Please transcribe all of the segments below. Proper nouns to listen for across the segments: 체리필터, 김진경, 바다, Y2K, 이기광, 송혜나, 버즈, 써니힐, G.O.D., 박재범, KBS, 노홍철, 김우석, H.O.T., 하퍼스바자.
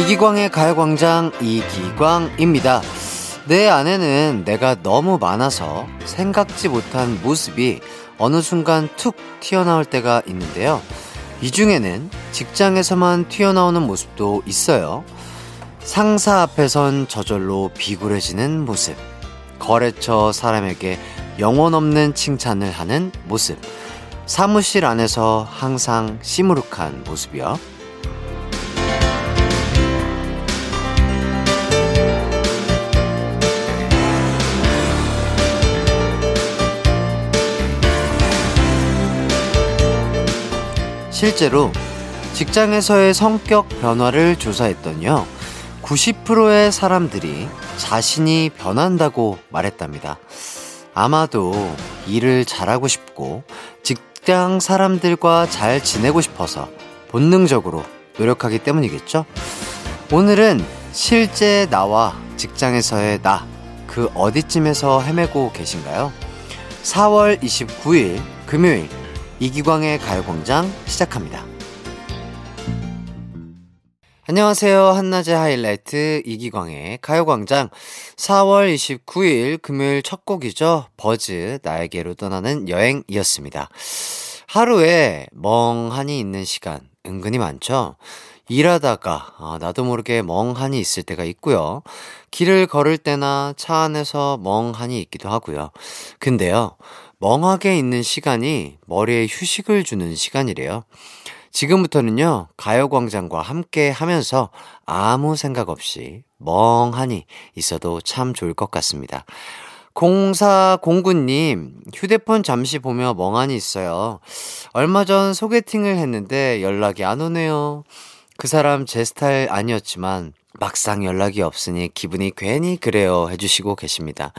이기광의 가요광장 이기광입니다. 내 안에는 내가 너무 많아서 생각지 못한 모습이 어느 순간 툭 튀어나올 때가 있는데요. 이 중에는 직장에서만 튀어나오는 모습도 있어요. 상사 앞에선 저절로 비굴해지는 모습, 거래처 사람에게 영혼 없는 칭찬을 하는 모습, 사무실 안에서 항상 시무룩한 모습이요. 실제로 직장에서의 성격 변화를 조사했더니요, 90%의 사람들이 자신이 변한다고 말했답니다. 아마도 일을 잘하고 싶고 직장 사람들과 잘 지내고 싶어서 본능적으로 노력하기 때문이겠죠. 오늘은 실제 나와 직장에서의 나, 그 어디쯤에서 헤매고 계신가요? 4월 29일 금요일 이기광의 가요광장 시작합니다. 안녕하세요. 한낮의 하이라이트 이기광의 가요광장, 4월 29일 금요일 첫 곡이죠. 버즈, 나에게로 떠나는 여행이었습니다. 하루에 멍하니 있는 시간 은근히 많죠. 일하다가 나도 모르게 멍하니 있을 때가 있고요. 길을 걸을 때나 차 안에서 멍하니 있기도 하고요. 근데요, 멍하게 있는 시간이 머리에 휴식을 주는 시간이래요. 지금부터는요, 가요광장과 함께 하면서 아무 생각 없이 멍하니 있어도 참 좋을 것 같습니다. 0409님, 휴대폰 잠시 보며 멍하니 있어요. 얼마 전 소개팅을 했는데 연락이 안 오네요. 그 사람 제 스타일 아니었지만 막상 연락이 없으니 기분이 괜히 그래요, 해주시고 계십니다.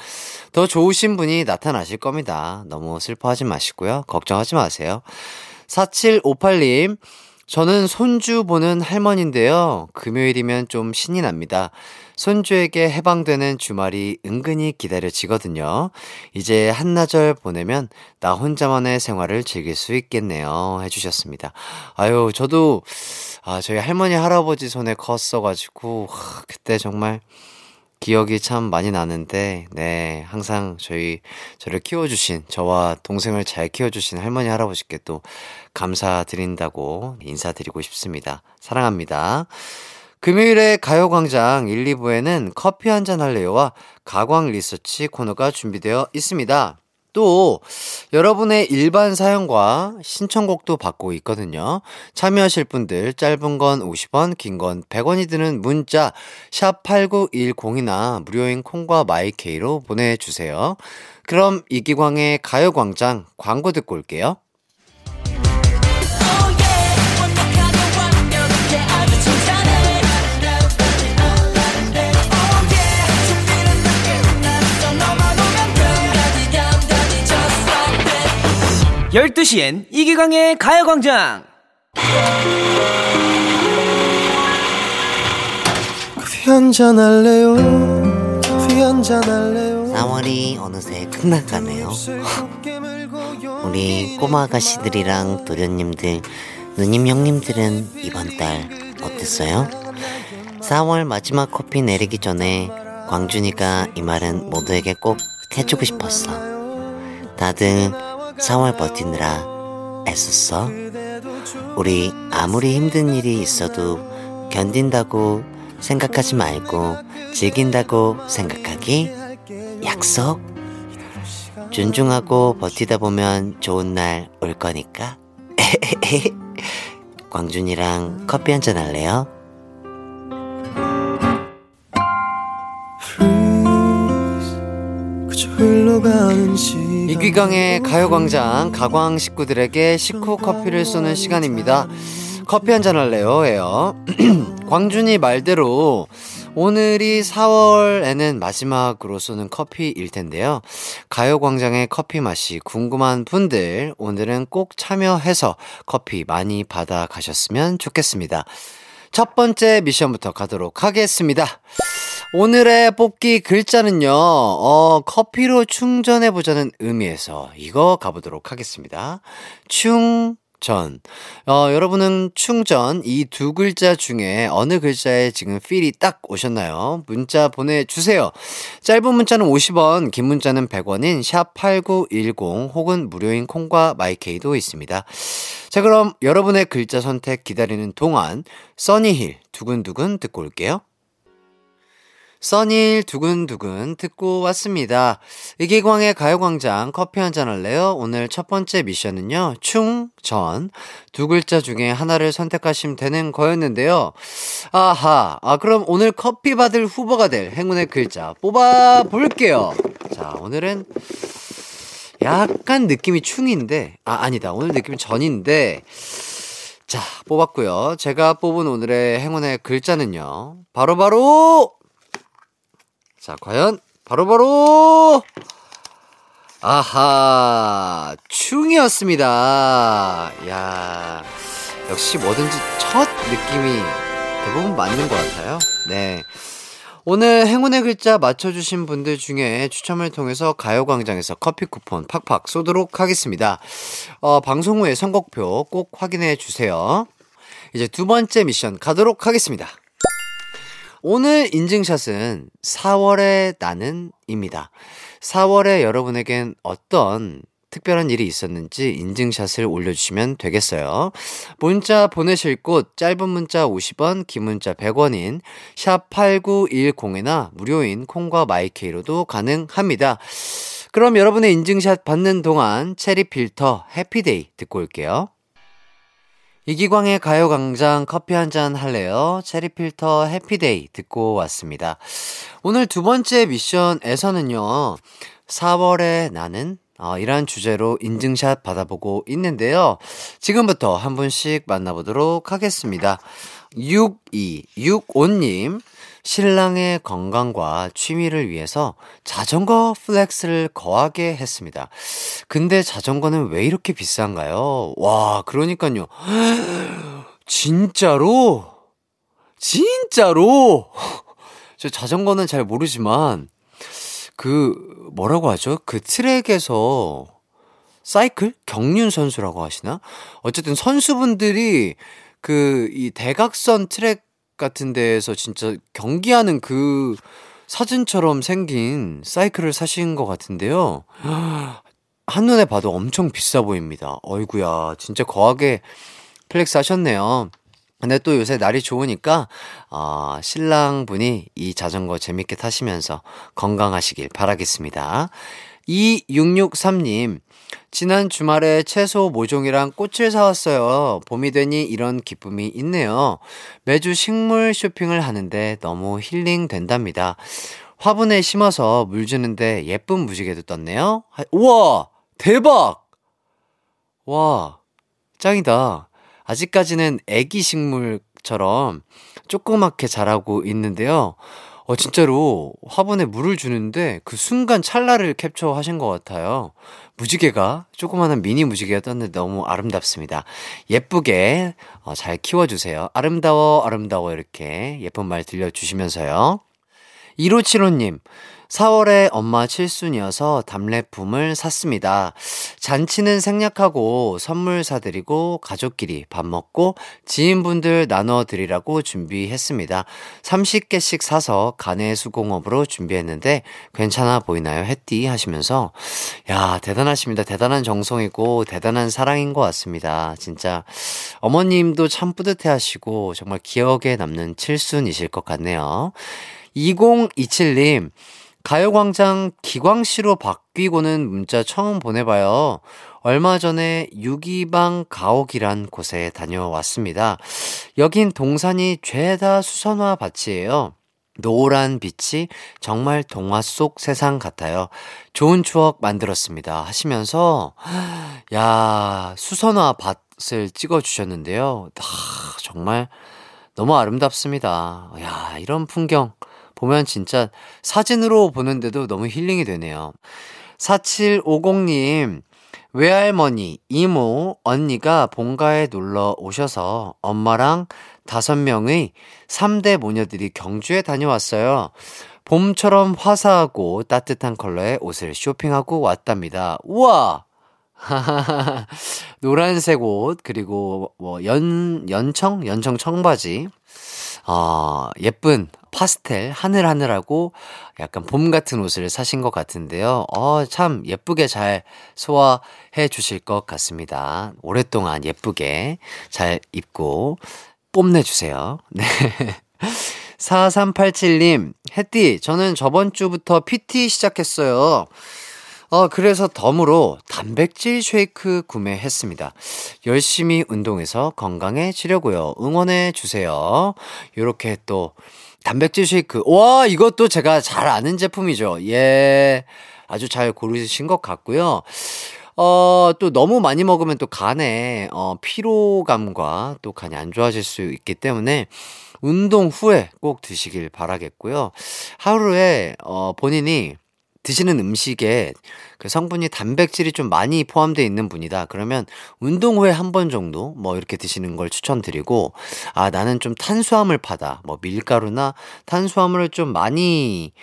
더 좋으신 분이 나타나실 겁니다. 너무 슬퍼하지 마시고요. 걱정하지 마세요. 4758님, 저는 손주 보는 할머니인데요, 금요일이면 좀 신이 납니다. 손주에게 해방되는 주말이 은근히 기다려지거든요. 이제 한나절 보내면 나 혼자만의 생활을 즐길 수 있겠네요, 해주셨습니다. 아유, 저도 저희 할머니 할아버지 손에 컸어가지고 그때 정말 기억이 참 많이 나는데, 네, 항상 저를 키워주신, 저와 동생을 잘 키워주신 할머니 할아버지께 또 감사드린다고 인사드리고 싶습니다. 사랑합니다. 금요일에 가요광장 1, 2부에는 커피 한잔 할래요와 가광 리서치 코너가 준비되어 있습니다. 또 여러분의 일반 사연과 신청곡도 받고 있거든요. 참여하실 분들 짧은 건 50원, 긴 건 100원이 드는 문자 샵 8910이나 무료인 콩과 마이케이로 보내주세요. 그럼 이기광의 가요광장 광고 듣고 올게요. 열두 시엔 이기광의 가요광장. 커피 한잔 할래요. 커피 한잔 할래요. 4월이 어느새 끝나가네요. 우리 꼬마 아가씨들이랑 도련님들, 누님 형님들은 이번 달 어땠어요? 4월 마지막 커피 내리기 전에 광준이가 이 말은 모두에게 꼭 해주고 싶었어. 다들 4월 버티느라 애썼어. 우리 아무리 힘든 일이 있어도 견딘다고 생각하지 말고 즐긴다고 생각하기. 약속. 존중하고 버티다 보면 좋은 날 올 거니까. 광준이랑 커피 한잔 할래요? 이기광의 가요광장, 가광 식구들에게 식후 커피를 쏘는 시간입니다. 커피 한잔 할래요 예요. 광준이 말대로 오늘이 4월에는 마지막으로 쏘는 커피일 텐데요. 가요광장의 커피 맛이 궁금한 분들, 오늘은 꼭 참여해서 커피 많이 받아 가셨으면 좋겠습니다. 첫 번째 미션부터 가도록 하겠습니다. 오늘의 뽑기 글자는요, 커피로 충전해보자는 의미에서 이거 가보도록 하겠습니다. 충, 충전. 여러분은 충전 이 두 글자 중에 어느 글자에 지금 필이 딱 오셨나요? 문자 보내주세요. 짧은 문자는 50원, 긴 문자는 100원인 샵8910 혹은 무료인 콩과 마이케이도 있습니다. 자, 그럼 여러분의 글자 선택 기다리는 동안 써니힐 두근두근 듣고 올게요. 써니힐 두근두근 듣고 왔습니다. 이기광의 가요광장 커피 한잔 할래요? 오늘 첫 번째 미션은요, 충전 두 글자 중에 하나를 선택하시면 되는 거였는데요. 아하, 그럼 오늘 커피 받을 후보가 될 행운의 글자 뽑아볼게요. 자, 오늘은 약간 느낌이 충인데, 아니다, 오늘 느낌이 전인데, 자, 뽑았고요. 제가 뽑은 오늘의 행운의 글자는요, 바로바로! 자, 과연 바로바로 아하, 충이었습니다. 야, 역시 뭐든지 첫 느낌이 대부분 맞는 것 같아요. 네, 오늘 행운의 글자 맞춰주신 분들 중에 추첨을 통해서 가요광장에서 커피 쿠폰 팍팍 쏘도록 하겠습니다. 방송 후에 선곡표 꼭 확인해 주세요. 이제 두 번째 미션 가도록 하겠습니다. 오늘 인증샷은 4월의 나는 입니다. 4월에 여러분에겐 어떤 특별한 일이 있었는지 인증샷을 올려주시면 되겠어요. 문자 보내실 곳 짧은 문자 50원, 긴 문자 100원인 샵8910이나 무료인 콩과 마이케이로도 가능합니다. 그럼 여러분의 인증샷 받는 동안 체리필터 해피데이 듣고 올게요. 이기광의 가요광장 커피 한잔 할래요? 체리필터 해피데이 듣고 왔습니다. 오늘 두 번째 미션에서는요, 4월에 나는? 이란 주제로 인증샷 받아보고 있는데요. 지금부터 한 분씩 만나보도록 하겠습니다. 6265님, 신랑의 건강과 취미를 위해서 자전거 플렉스를 거하게 했습니다. 근데 자전거는 왜 이렇게 비싼가요? 와, 그러니까요. 진짜로? 진짜로? 저 자전거는 잘 모르지만, 뭐라고 하죠? 그 트랙에서 사이클? 경륜 선수라고 하시나? 어쨌든 선수분들이 이 대각선 트랙 같은 데에서 진짜 경기하는 그 사진처럼 생긴 사이클을 사신 것 같은데요. 한눈에 봐도 엄청 비싸 보입니다. 어이구야, 진짜 거하게 플렉스 하셨네요. 근데 또 요새 날이 좋으니까 신랑분이 이 자전거 재밌게 타시면서 건강하시길 바라겠습니다. 2663님, 지난 주말에 채소 모종이랑 꽃을 사왔어요. 봄이 되니 이런 기쁨이 있네요. 매주 식물 쇼핑을 하는데 너무 힐링 된답니다. 화분에 심어서 물 주는데 예쁜 무지개도 떴네요. 우와, 대박! 와, 짱이다. 아직까지는 애기 식물처럼 조그맣게 자라고 있는데요. 진짜로 화분에 물을 주는데 그 순간 찰나를 캡처하신 것 같아요. 무지개가, 조그마한 미니 무지개가 떴는데 너무 아름답습니다. 예쁘게 잘 키워주세요. 아름다워 아름다워, 이렇게 예쁜 말 들려주시면서요. 1575님, 4월에 엄마 칠순이어서 답례품을 샀습니다. 잔치는 생략하고 선물 사드리고 가족끼리 밥 먹고 지인분들 나눠드리라고 준비했습니다. 30개씩 사서 가내 수공업으로 준비했는데 괜찮아 보이나요? 햇띠 하시면서, 야, 대단하십니다. 대단한 정성이고 대단한 사랑인 것 같습니다. 진짜 어머님도 참 뿌듯해하시고 정말 기억에 남는 칠순이실 것 같네요. 2027님, 가요광장 기광씨로 바뀌고는 문자 처음 보내봐요. 얼마 전에 6.2방 가옥이란 곳에 다녀왔습니다. 여긴 동산이 죄다 수선화 밭이에요. 노란 빛이 정말 동화 속 세상 같아요. 좋은 추억 만들었습니다 하시면서, 야, 수선화 밭을 찍어주셨는데요. 정말 너무 아름답습니다. 야, 이런 풍경 보면 진짜 사진으로 보는데도 너무 힐링이 되네요. 4750님, 외할머니, 이모, 언니가 본가에 놀러 오셔서 엄마랑 5명의 3대 모녀들이 경주에 다녀왔어요. 봄처럼 화사하고 따뜻한 컬러의 옷을 쇼핑하고 왔답니다. 우와! 노란색 옷, 그리고 뭐 연청 청바지, 예쁜 파스텔 하늘하늘하고 약간 봄 같은 옷을 사신 것 같은데요. 참 예쁘게 잘 소화해 주실 것 같습니다. 오랫동안 예쁘게 잘 입고 뽐내주세요. 네. 4387님, 햇띠, 저는 저번 주부터 PT 시작했어요. 그래서 덤으로 단백질 쉐이크 구매했습니다. 열심히 운동해서 건강해지려고요. 응원해주세요. 요렇게 또 단백질 쉐이크, 와, 이것도 제가 잘 아는 제품이죠. 예, 아주 잘 고르신 것 같고요. 또 너무 많이 먹으면 또 간에 피로감과 또 간이 안 좋아질 수 있기 때문에 운동 후에 꼭 드시길 바라겠고요. 하루에 본인이 드시는 음식에 그 성분이 단백질이 좀 많이 포함되어 있는 분이다. 그러면 운동 후에 한 번 정도 뭐 이렇게 드시는 걸 추천드리고, 나는 좀 탄수화물 파다, 뭐 밀가루나 탄수화물을 좀 많이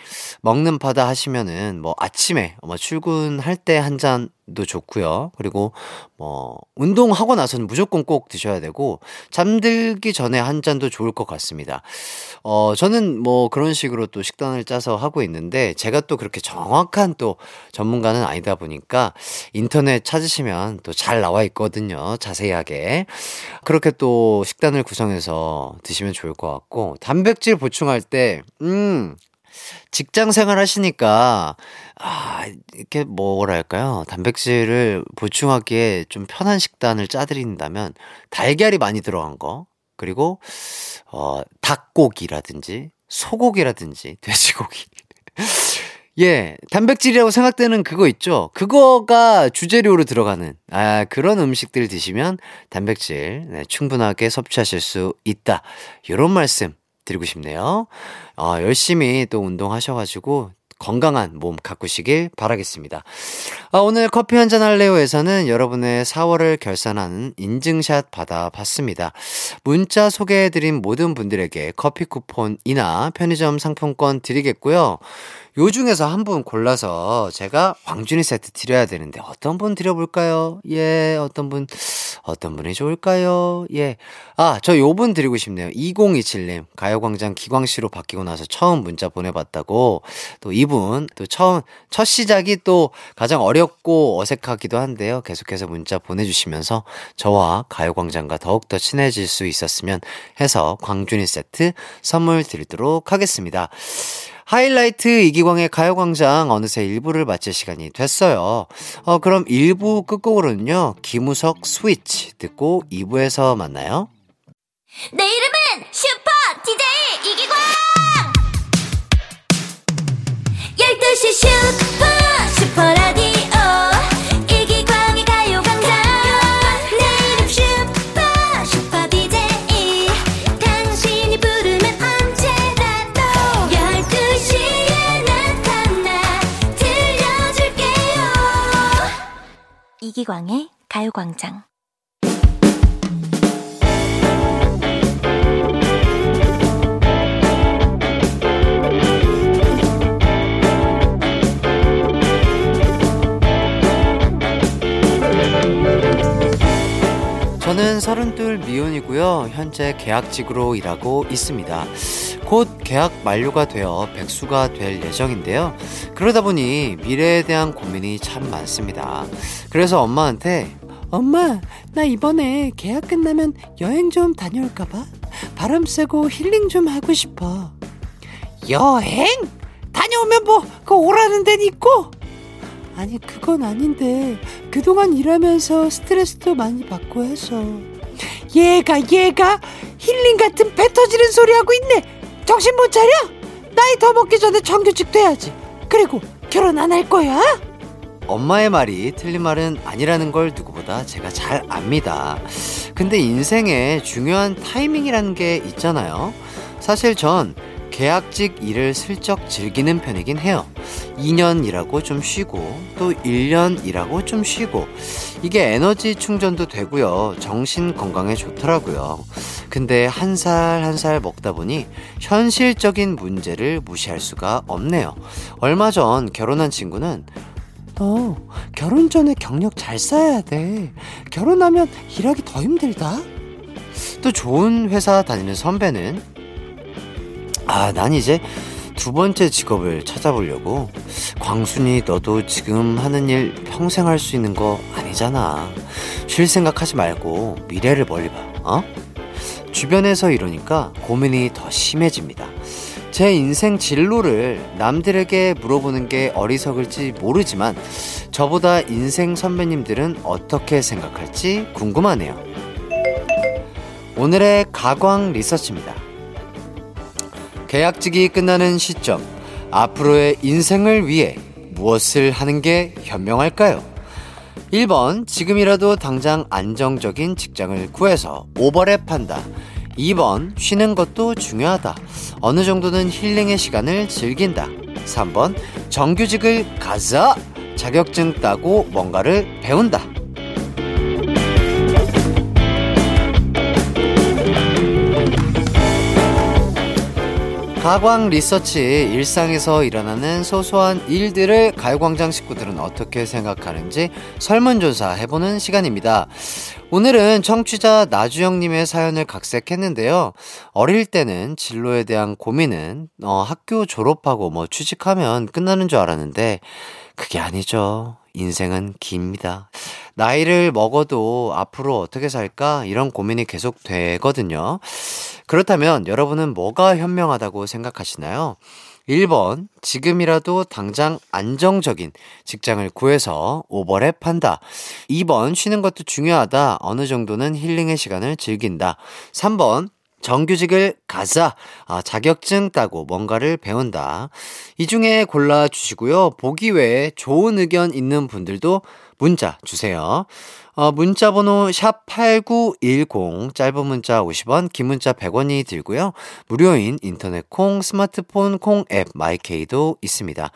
먹는 파다 하시면은 뭐 아침에 뭐 출근할 때 한 잔도 좋고요. 그리고 뭐 운동하고 나서는 무조건 꼭 드셔야 되고, 잠들기 전에 한 잔도 좋을 것 같습니다. 저는 뭐 그런 식으로 또 식단을 짜서 하고 있는데, 제가 또 그렇게 정확한 또 전문가는 아니다 보니까 인터넷 찾으시면 또 잘 나와 있거든요. 자세하게 그렇게 또 식단을 구성해서 드시면 좋을 것 같고, 단백질 보충할 때 직장 생활 하시니까 이렇게 뭐랄까요, 단백질을 보충하기에 좀 편한 식단을 짜드린다면 달걀이 많이 들어간 거, 그리고 닭고기라든지 소고기라든지 돼지고기 예, 단백질이라고 생각되는 그거 있죠? 그거가 주재료로 들어가는 그런 음식들 드시면 단백질 충분하게 섭취하실 수 있다. 이런 말씀 드리고 싶네요. 열심히 또 운동하셔가지고 건강한 몸 가꾸시길 바라겠습니다. 오늘 커피 한잔 할래요에서는 여러분의 4월을 결산하는 인증샷 받아봤습니다. 문자 소개해드린 모든 분들에게 커피 쿠폰이나 편의점 상품권 드리겠고요. 요 중에서 한 분 골라서 제가 왕준이 세트 드려야 되는데, 어떤 분 드려볼까요? 예, 어떤 분이 좋을까요? 예. 저 요 분 드리고 싶네요. 2027님, 가요광장 기광씨로 바뀌고 나서 처음 문자 보내봤다고. 또 이분, 또 첫 시작이 또 가장 어렵고 어색하기도 한데요. 계속해서 문자 보내주시면서 저와 가요광장과 더욱더 친해질 수 있었으면 해서 광준이 세트 선물 드리도록 하겠습니다. 하이라이트 이기광의 가요광장, 어느새 1부를 마칠 시간이 됐어요. 그럼 1부 끝곡으로는요, 김우석 스위치 듣고 2부에서 만나요. 내 이름은 슈퍼 DJ 이기광! 12시 슈퍼라디오 이기광의 가요광장. 내 이름 슈퍼 DJ, 당신이 부르면 언제라도 12시에 나타나 들려줄게요. 이기광의 가요광장. 저는 32 미혼이고요. 현재 계약직으로 일하고 있습니다. 곧 계약 만료가 되어 백수가 될 예정인데요. 그러다 보니 미래에 대한 고민이 참 많습니다. 그래서 엄마한테, 엄마, 나 이번에 계약 끝나면 여행 좀 다녀올까봐 바람 쐬고 힐링 좀 하고 싶어. 여행? 다녀오면 뭐 그 오라는 데는 있고? 아니, 그건 아닌데 그동안 일하면서 스트레스도 많이 받고 해서. 얘가 힐링 같은 배 터지는 소리 하고 있네. 정신 못 차려? 나이 더 먹기 전에 정규직 돼야지. 그리고 결혼 안 할 거야? 엄마의 말이 틀린 말은 아니라는 걸 누구보다 제가 잘 압니다. 근데 인생에 중요한 타이밍이라는 게 있잖아요. 사실 전 계약직 일을 슬쩍 즐기는 편이긴 해요. 2년 일하고 좀 쉬고, 또 1년 일하고 좀 쉬고, 이게 에너지 충전도 되고요, 정신 건강에 좋더라고요. 근데 한 살 한 살 먹다 보니 현실적인 문제를 무시할 수가 없네요. 얼마 전 결혼한 친구는 너 결혼 전에 경력 잘 쌓아야 돼. 결혼하면 일하기 더 힘들다. 또 좋은 회사 다니는 선배는 아, 난 이제 두 번째 직업을 찾아보려고. 광순이, 너도 지금 하는 일 평생 할 수 있는 거 아니잖아. 쉴 생각하지 말고 미래를 멀리 봐. 어? 주변에서 이러니까 고민이 더 심해집니다. 제 인생 진로를 남들에게 물어보는 게 어리석을지 모르지만 저보다 인생 선배님들은 어떻게 생각할지 궁금하네요. 오늘의 가광 리서치입니다. 계약직이 끝나는 시점, 앞으로의 인생을 위해 무엇을 하는 게 현명할까요? 1번, 지금이라도 당장 안정적인 직장을 구해서 오버랩 한다. 2번, 쉬는 것도 중요하다. 어느 정도는 힐링의 시간을 즐긴다. 3번, 정규직을 가자. 자격증 따고 뭔가를 배운다. 가광 리서치, 일상에서 일어나는 소소한 일들을 가요광장 식구들은 어떻게 생각하는지 설문조사 해보는 시간입니다. 오늘은 청취자 나주영님의 사연을 각색했는데요. 어릴 때는 진로에 대한 고민은 학교 졸업하고 뭐 취직하면 끝나는 줄 알았는데 그게 아니죠. 인생은 깁니다. 나이를 먹어도 앞으로 어떻게 살까? 이런 고민이 계속 되거든요. 그렇다면 여러분은 뭐가 현명하다고 생각하시나요? 1번, 지금이라도 당장 안정적인 직장을 구해서 오버랩 한다. 2번, 쉬는 것도 중요하다. 어느 정도는 힐링의 시간을 즐긴다. 3번, 정규직을 가자. 아, 자격증 따고 뭔가를 배운다. 이 중에 골라주시고요. 보기 외에 좋은 의견 있는 분들도 문자 주세요. 문자 번호 샵8910, 짧은 문자 50원, 긴 문자 100원이 들고요. 무료인 인터넷 콩, 스마트폰 콩 앱 마이케이도 있습니다.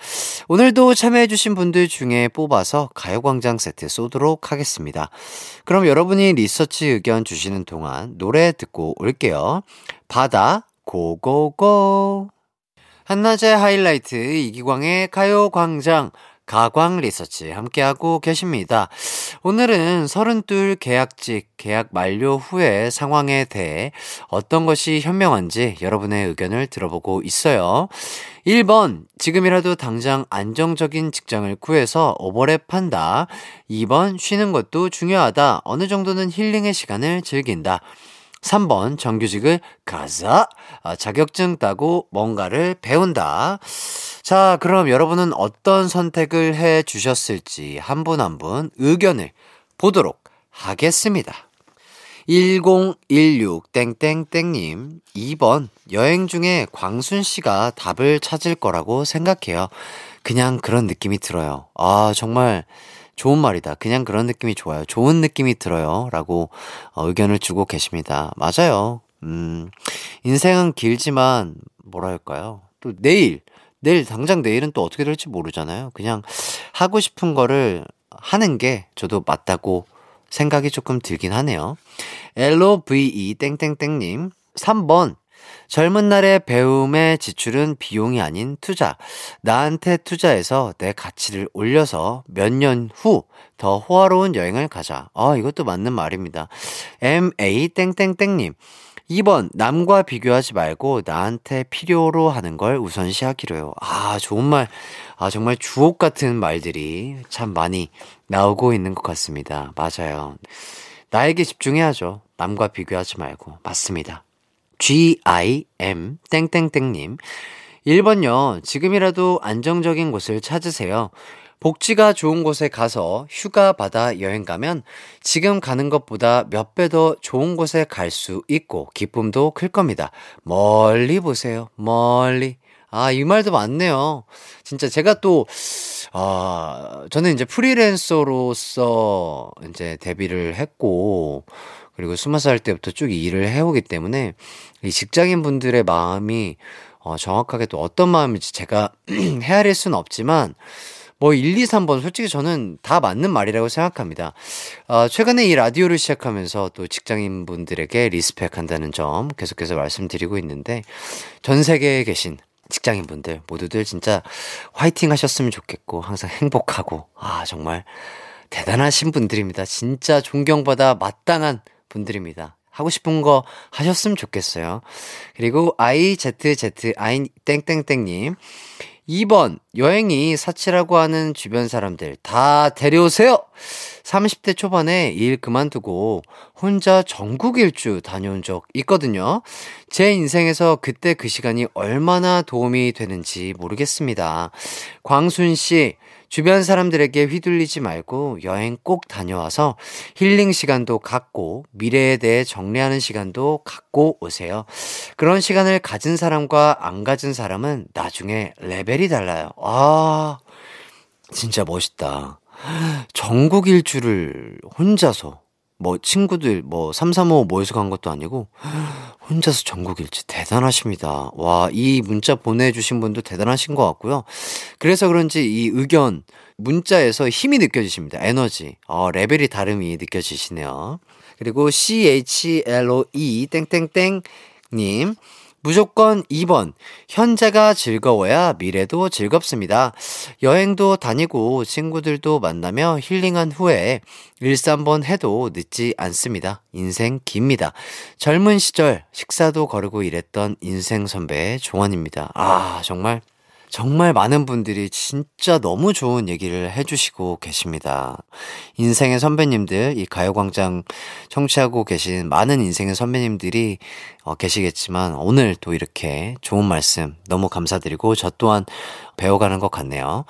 오늘도 참여해주신 분들 중에 뽑아서 가요광장 세트 쏘도록 하겠습니다. 그럼 여러분이 리서치 의견 주시는 동안 노래 듣고 올게요. 바다 고고고. 한낮의 하이라이트 이기광의 가요광장, 가광 리서치 함께하고 계십니다. 오늘은 32 계약직 계약 만료 후의 상황에 대해 어떤 것이 현명한지 여러분의 의견을 들어보고 있어요. 1번, 지금이라도 당장 안정적인 직장을 구해서 오버랩한다. 2번, 쉬는 것도 중요하다. 어느 정도는 힐링의 시간을 즐긴다. 3번, 정규직을 가자. 자격증 따고 뭔가를 배운다. 자, 그럼 여러분은 어떤 선택을 해 주셨을지 한 분 한 분 의견을 보도록 하겠습니다. 1016땡땡땡님, 2번, 여행 중에 광순 씨가 답을 찾을 거라고 생각해요. 그냥 그런 느낌이 들어요. 아, 정말 좋은 말이다. 그냥 그런 느낌이 좋아요. 좋은 느낌이 들어요. 라고 의견을 주고 계십니다. 맞아요. 인생은 길지만 뭐랄까요. 또 내일 당장 내일은 또 어떻게 될지 모르잖아요. 그냥 하고 싶은 거를 하는 게 저도 맞다고 생각이 조금 들긴 하네요. LOVE땡땡땡님, 3번, 젊은 날의 배움의 지출은 비용이 아닌 투자. 나한테 투자해서 내 가치를 올려서 몇 년 후 더 호화로운 여행을 가자. 아, 이것도 맞는 말입니다. MA땡땡땡님, 2번, 남과 비교하지 말고 나한테 필요로 하는 걸 우선시하기로요. 아, 좋은 말. 아, 정말 주옥 같은 말들이 참 많이 나오고 있는 것 같습니다. 맞아요. 나에게 집중해야죠. 남과 비교하지 말고. 맞습니다. GIM땡땡땡님, 1번요. 지금이라도 안정적인 곳을 찾으세요. 복지가 좋은 곳에 가서 휴가 받아 여행 가면 지금 가는 것보다 몇 배 더 좋은 곳에 갈 수 있고 기쁨도 클 겁니다. 멀리 보세요. 멀리. 아, 이 말도 맞네요. 진짜 제가 또 저는 이제 프리랜서로서 이제 데뷔를 했고 그리고 20살 때부터 쭉 일을 해오기 때문에 이 직장인 분들의 마음이 정확하게 또 어떤 마음인지 제가 헤아릴 수는 없지만 뭐 1, 2, 3번 솔직히 저는 다 맞는 말이라고 생각합니다. 최근에 이 라디오를 시작하면서 또 직장인분들에게 리스펙한다는 점 계속해서 말씀드리고 있는데 전 세계에 계신 직장인분들 모두들 진짜 화이팅 하셨으면 좋겠고 항상 행복하고 아 정말 대단하신 분들입니다. 진짜 존경받아 마땅한 분들입니다. 하고 싶은 거 하셨으면 좋겠어요. 그리고 IZZI땡땡땡님 2번 여행이 사치라고 하는 주변 사람들 다 데려오세요. 30대 초반에 일 그만두고 혼자 전국 일주 다녀온 적 있거든요. 제 인생에서 그때 그 시간이 얼마나 도움이 되는지 모르겠습니다. 광순씨 주변 사람들에게 휘둘리지 말고 여행 꼭 다녀와서 힐링 시간도 갖고 미래에 대해 정리하는 시간도 갖고 오세요. 그런 시간을 가진 사람과 안 가진 사람은 나중에 레벨이 달라요. 아, 진짜 멋있다. 전국 일주를 혼자서 뭐 친구들 뭐 335 모여서 간 것도 아니고 혼자서 전국 일주 대단하십니다. 와, 이 문자 보내주신 분도 대단하신 것 같고요. 그래서 그런지 이 의견 문자에서 힘이 느껴지십니다. 에너지 레벨이 다름이 느껴지시네요. 그리고 CHLOE 땡땡땡님 무조건 2번 현재가 즐거워야 미래도 즐겁습니다. 여행도 다니고 친구들도 만나며 힐링한 후에 일삼번 해도 늦지 않습니다. 인생 깁니다. 젊은 시절 식사도 거르고 일했던 인생 선배 종환입니다. 아 정말 많은 분들이 진짜 너무 좋은 얘기를 해주시고 계십니다. 인생의 선배님들, 이 가요광장 청취하고 계신 많은 인생의 선배님들이 계시겠지만 오늘 또 이렇게 좋은 말씀 너무 감사드리고 저 또한 배워가는 것 같네요.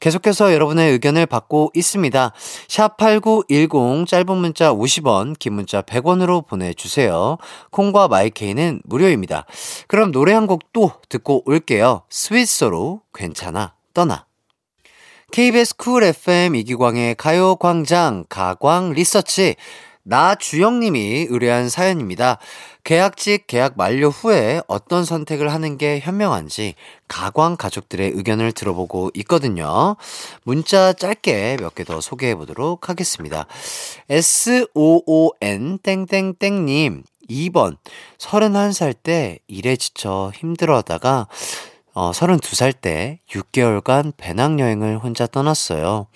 계속해서 여러분의 의견을 받고 있습니다. 샵8910 짧은 문자 50원 긴 문자 100원으로 보내주세요. 콩과 마이케이는 무료입니다. 그럼 노래 한 곡 또 듣고 올게요. 스윗소로 괜찮아 떠나. KBS 쿨 FM 이기광의 가요광장 가광 리서치 나주영님이 의뢰한 사연입니다. 계약직 계약 만료 후에 어떤 선택을 하는 게 현명한지 가광 가족들의 의견을 들어보고 있거든요. 문자 짧게 몇 개 더 소개해보도록 하겠습니다. SOON 땡땡땡님 2번 31살 때 일에 지쳐 힘들어하다가 32살 때 6개월간 배낭여행을 혼자 떠났어요.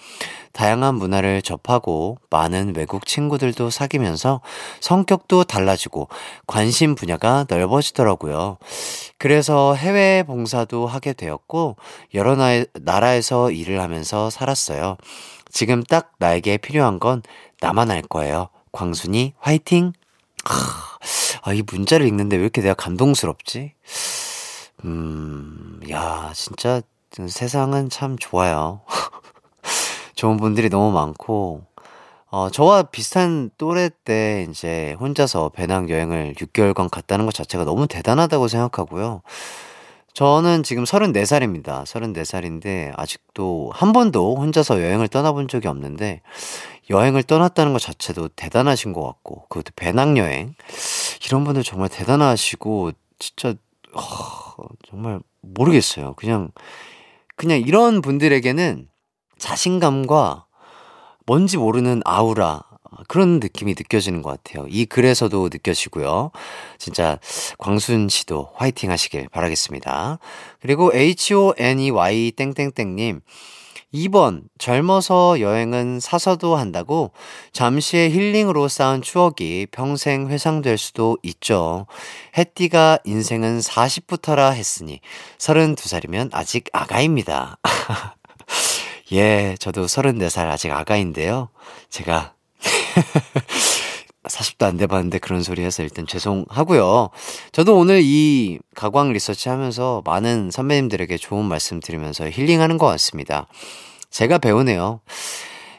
다양한 문화를 접하고 많은 외국 친구들도 사귀면서 성격도 달라지고 관심 분야가 넓어지더라고요. 그래서 해외 봉사도 하게 되었고 여러 나라에서 일을 하면서 살았어요. 지금 딱 나에게 필요한 건 나만 알 거예요. 광순이 화이팅! 아, 이 문자를 읽는데 왜 이렇게 내가 감동스럽지? 야, 진짜 세상은 참 좋아요. 좋은 분들이 너무 많고, 저와 비슷한 또래 때 이제 혼자서 배낭여행을 6개월간 갔다는 것 자체가 너무 대단하다고 생각하고요. 저는 지금 34살입니다. 34살인데 아직도 한 번도 혼자서 여행을 떠나본 적이 없는데 여행을 떠났다는 것 자체도 대단하신 것 같고, 그것도 배낭여행. 이런 분들 정말 대단하시고, 진짜 정말 모르겠어요. 그냥 이런 분들에게는 자신감과 뭔지 모르는 아우라 그런 느낌이 느껴지는 것 같아요. 이 글에서도 느껴지고요. 진짜 광순 씨도 화이팅 하시길 바라겠습니다. 그리고 HONEY 땡땡땡님 2번 젊어서 여행은 사서도 한다고 잠시의 힐링으로 쌓은 추억이 평생 회상될 수도 있죠. 햇띠가 인생은 40부터라 했으니 32살이면 아직 아가입니다. 예, 저도 34살 아직 아가인데요. 제가 40도 안 돼봤는데 그런 소리 해서 일단 죄송하고요. 저도 오늘 이 가광 리서치 하면서 많은 선배님들에게 좋은 말씀 드리면서 힐링하는 것 같습니다. 제가 배우네요.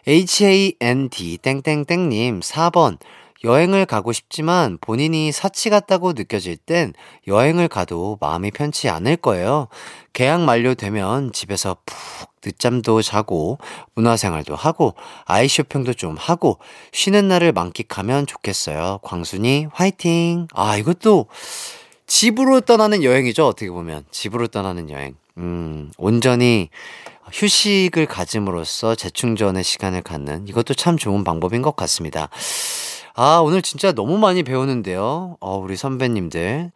HAND 땡땡땡님 4번 여행을 가고 싶지만 본인이 사치 같다고 느껴질 땐 여행을 가도 마음이 편치 않을 거예요. 계약 만료되면 집에서 푹 늦잠도 자고 문화생활도 하고 아이쇼핑도 좀 하고 쉬는 날을 만끽하면 좋겠어요. 광순이 화이팅! 아, 이것도 집으로 떠나는 여행이죠. 어떻게 보면 집으로 떠나는 여행. 온전히 휴식을 가짐으로써 재충전의 시간을 갖는 이것도 참 좋은 방법인 것 같습니다. 아, 오늘 진짜 너무 많이 배우는데요. 우리 선배님들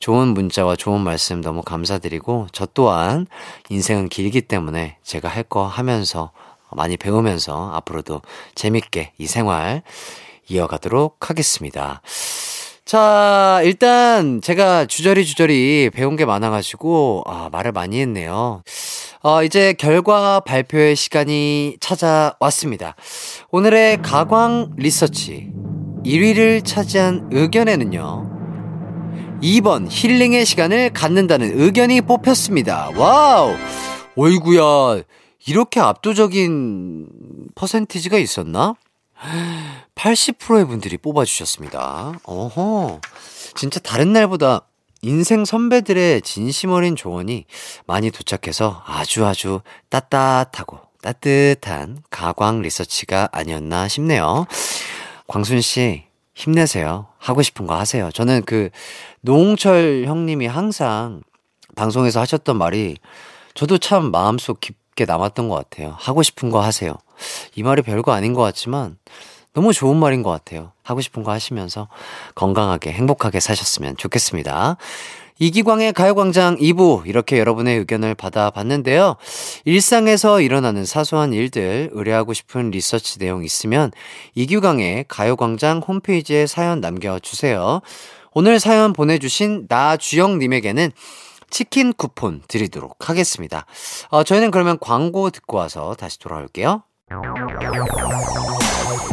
좋은 문자와 좋은 말씀 너무 감사드리고 저 또한 인생은 길기 때문에 제가 할 거 하면서 많이 배우면서 앞으로도 재밌게 이 생활 이어가도록 하겠습니다. 자, 일단 제가 주저리 배운 게 많아가지고 말을 많이 했네요. 이제 결과 발표의 시간이 찾아왔습니다. 오늘의 가광 리서치 1위를 차지한 의견에는요 2번 힐링의 시간을 갖는다는 의견이 뽑혔습니다. 와우! 어이구야, 이렇게 압도적인 퍼센티지가 있었나? 80%의 분들이 뽑아주셨습니다. 어허, 진짜 다른 날보다 인생 선배들의 진심 어린 조언이 많이 도착해서 아주 따뜻하고 따뜻한 가광 리서치가 아니었나 싶네요. 광순씨 힘내세요. 하고 싶은 거 하세요. 저는 그 노홍철 형님이 항상 방송에서 하셨던 말이 저도 참 마음속 깊게 남았던 것 같아요. 하고 싶은 거 하세요. 이 말이 별거 아닌 것 같지만 너무 좋은 말인 것 같아요. 하고 싶은 거 하시면서 건강하게 행복하게 사셨으면 좋겠습니다. 이기광의 가요광장 2부, 이렇게 여러분의 의견을 받아봤는데요. 일상에서 일어나는 사소한 일들, 의뢰하고 싶은 리서치 내용 있으면 이기광의 가요광장 홈페이지에 사연 남겨주세요. 오늘 사연 보내주신 나주영님에게는 치킨 쿠폰 드리도록 하겠습니다. 저희는 그러면 광고 듣고 와서 다시 돌아올게요.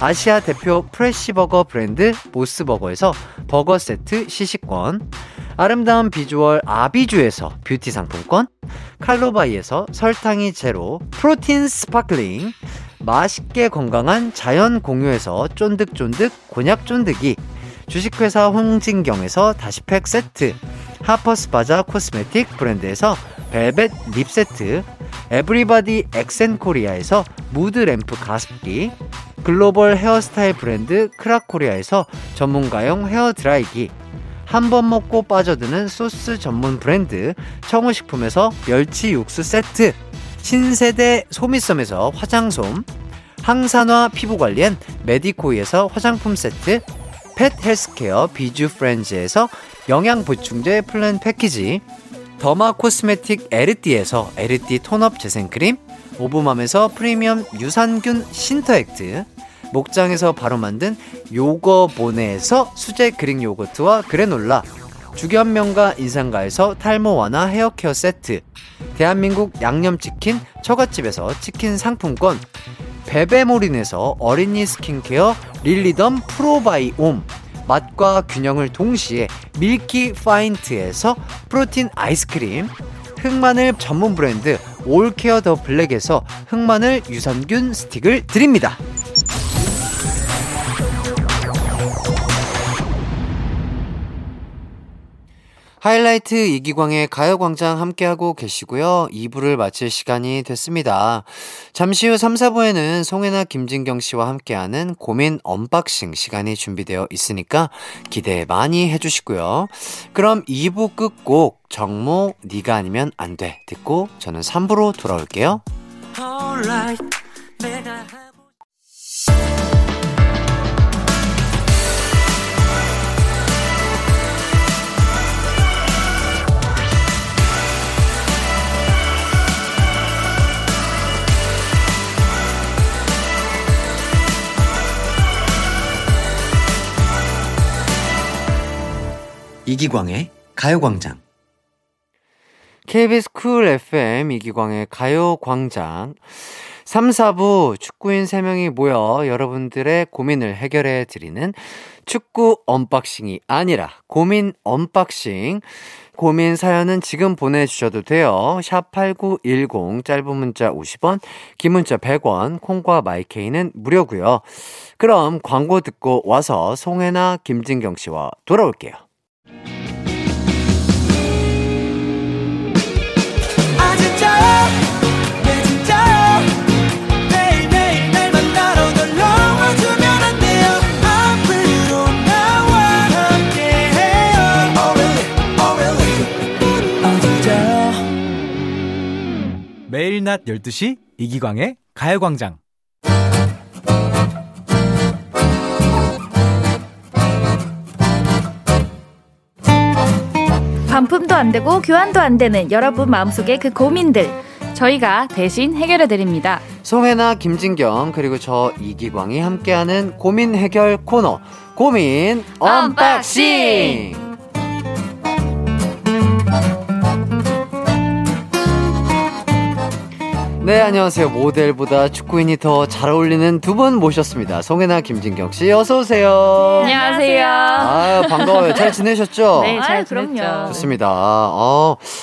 아시아 대표 프레시버거 브랜드 모스버거에서 버거 세트 시식권, 아름다운 비주얼 아비주에서 뷰티 상품권, 칼로바이에서 설탕이 제로 프로틴 스파클링, 맛있게 건강한 자연 공유에서 쫀득쫀득 곤약 쫀득이, 주식회사 홍진경에서 다시팩 세트, 하퍼스바자 코스메틱 브랜드에서 벨벳 립 세트, 에브리바디 엑센코리아에서 무드램프 가습기, 글로벌 헤어스타일 브랜드 크라코리아에서 전문가용 헤어드라이기, 한 번 먹고 빠져드는 소스 전문 브랜드 청우식품에서 멸치 육수 세트, 신세대 소미섬에서 화장솜, 항산화 피부관리엔 메디코이에서 화장품 세트, 펫 헬스케어 비주 프렌즈에서 영양보충제 플랜 패키지, 더마 코스메틱 에르띠에서 에르띠 톤업 재생크림, 오브맘에서 프리미엄 유산균 신터액트, 목장에서 바로 만든 요거보네에서 수제 그릭 요거트와 그래놀라, 주견명가 인상가에서 탈모 완화 헤어케어 세트, 대한민국 양념치킨 처갓집에서 치킨 상품권, 베베모린에서 어린이 스킨케어 릴리덤 프로바이옴, 맛과 균형을 동시에 밀키 파인트에서 프로틴 아이스크림, 흑마늘 전문 브랜드 올케어 더 블랙에서 흑마늘 유산균 스틱을 드립니다. 하이라이트 이기광의 가요광장 함께하고 계시고요. 2부를 마칠 시간이 됐습니다. 잠시 후 3, 4부에는 송혜나 김진경 씨와 함께하는 고민 언박싱 시간이 준비되어 있으니까 기대 많이 해주시고요. 그럼 2부 끝곡 정모 네가 아니면 안 돼 듣고 저는 3부로 돌아올게요. 이기광의 가요광장. KBS 쿨 FM 이기광의 가요광장 3, 4부 축구인 3명이 모여 여러분들의 고민을 해결해드리는 축구 언박싱이 아니라 고민 언박싱. 고민 사연은 지금 보내주셔도 돼요. 샵8910 짧은 문자 50원, 긴 문자 100원, 콩과 마이케이는 무료고요. 그럼 광고 듣고 와서 송혜나 김진경 씨와 돌아올게요. 낮 12시 이기광의 가요광장. 반품도 안 되고 교환도 안 되는 여러분 마음속의 그 고민들 저희가 대신 해결해 드립니다. 송혜나, 김진경 그리고 저 이기광이 함께하는 고민 해결 코너 고민 언박싱. 네, 안녕하세요. 모델보다 축구인이 더 잘 어울리는 두 분 모셨습니다. 송혜나, 김진경 씨, 어서 오세요. 네, 안녕하세요. 아유, 반가워요. 잘 지내셨죠? 네, 잘 지냈죠. 좋습니다.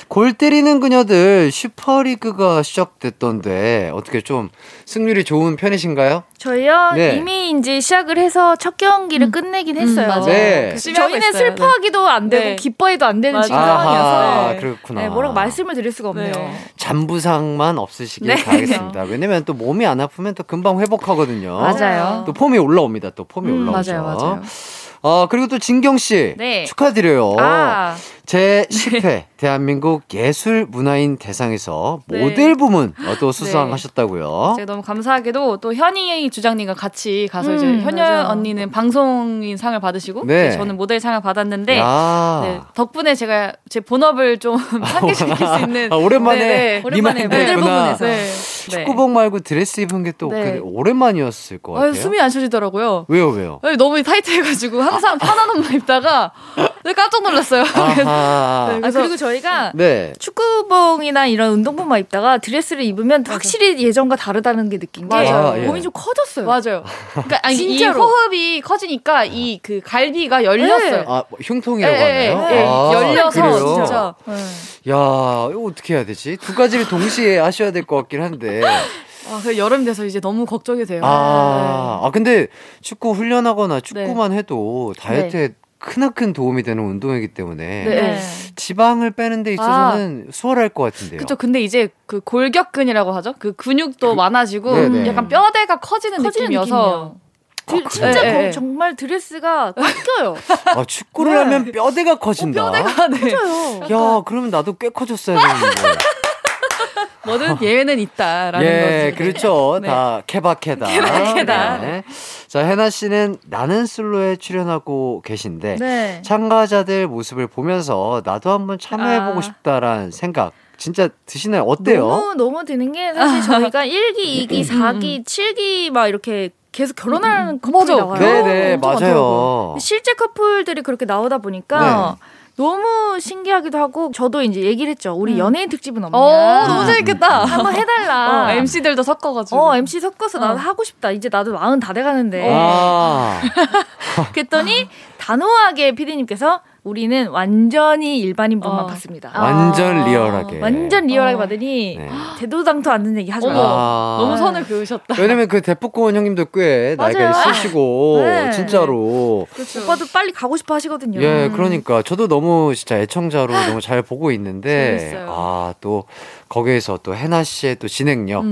골 때리는 그녀들 슈퍼리그가 시작됐던데 어떻게 좀 승률이 좋은 편이신가요? 저희요? 네. 이미 이제 시작을 해서 첫 경기를 끝내긴 했어요. 맞아요. 네. 저희는 슬퍼하기도 안 되고 기뻐해도 안 되는 상황이어서. 아, 그렇구나. 네, 뭐라고 말씀을 드릴 수가 없네요. 네. 잔부상만 없으시길 바라겠습니다. 네. 왜냐면 또 몸이 안 아프면 또 금방 회복하거든요. 맞아요. 또 폼이 올라옵니다. 또 폼이 올라오죠. 맞아요, 맞아요. 그리고 또 진경 씨 네. 축하드려요. 제10회 대한민국 예술문화인 대상에서 네. 모델 부문 또 수상하셨다고요. 제가 너무 감사하게도 또 현희 주장님과 같이 가서 이제 현희 언니는 방송인 상을 받으시고 네. 저는 모델 상을 받았는데 네, 덕분에 제가 제 본업을 좀 상기시킬 수 있는 오랜만에 오랜만에 모델 부문에서 축구복 말고 드레스 입은 게 또 오랜만이었을 것 같아요. 숨이 안 쉬어지더라고요. 왜요? 너무 타이트해가지고 항상 편한 옷만 입다가 깜짝 놀랐어요. 네, 그리고 저희가 축구복이나 이런 운동복만 입다가 드레스를 입으면 확실히 예전과 다르다는 게 느낀 게 몸이 좀 커졌어요. 맞아요. 그러니까 진짜로. 이 호흡이 커지니까 이 그 갈비가 열렸어요. 흉통이라고 하네요. 열려서 진짜. 야, 이거 어떻게 해야 되지? 두 가지를 동시에 하셔야 될 것 같긴 한데. 여름 돼서 이제 너무 걱정이 돼요. 근데 축구 훈련하거나 축구만 해도 다이어트에 크나큰 도움이 되는 운동이기 때문에 지방을 빼는 데 있어서는 수월할 것 같은데요. 그렇죠. 근데 이제 그 골격근이라고 하죠. 그 근육도 많아지고 약간 뼈대가 커지는 느낌이어서 진짜 정말 드레스가 꺾여요. 축구를 하면 뼈대가 커진다. 뼈대가 야, 그러면 나도 꽤 커졌어야 되는데. 뭐든 예외는 있다라는 거지. 그렇죠. 다 케바케다. 네. 자, 해나 씨는 나는 솔로에 출연하고 계신데 참가자들 모습을 보면서 나도 한번 참여해보고 싶다라는 생각 진짜 드시나요? 어때요? 너무 드는 게 사실 저희가 1기, 2기, 4기, 7기 막 이렇게 계속 결혼하는 커플이 나와요. 네네, 맞아요. 실제 커플들이 그렇게 나오다 보니까 너무 신기하기도 하고 저도 이제 얘기를 했죠. 우리 연예인 특집은 없냐. 너무 재밌겠다. 한번 해달라. MC들도 섞어가지고. MC 섞어서 나도 하고 싶다. 이제 나도 40 다 돼가는데. 그랬더니 단호하게 피디님께서 우리는 완전히 일반인 분만 봤습니다. 완전 리얼하게. 완전 리얼하게 받으니 대도당토 않는 얘기 하죠. 너무 선을 그으셨다. 왜냐면 그 대포권 형님도 꽤 나이가 있으시고 진짜로. 그렇죠. 오빠도 빨리 가고 싶어 하시거든요. 예, 그러니까 저도 너무 진짜 애청자로 너무 잘 보고 있는데 또 거기에서 또 해나 씨의 또 진행력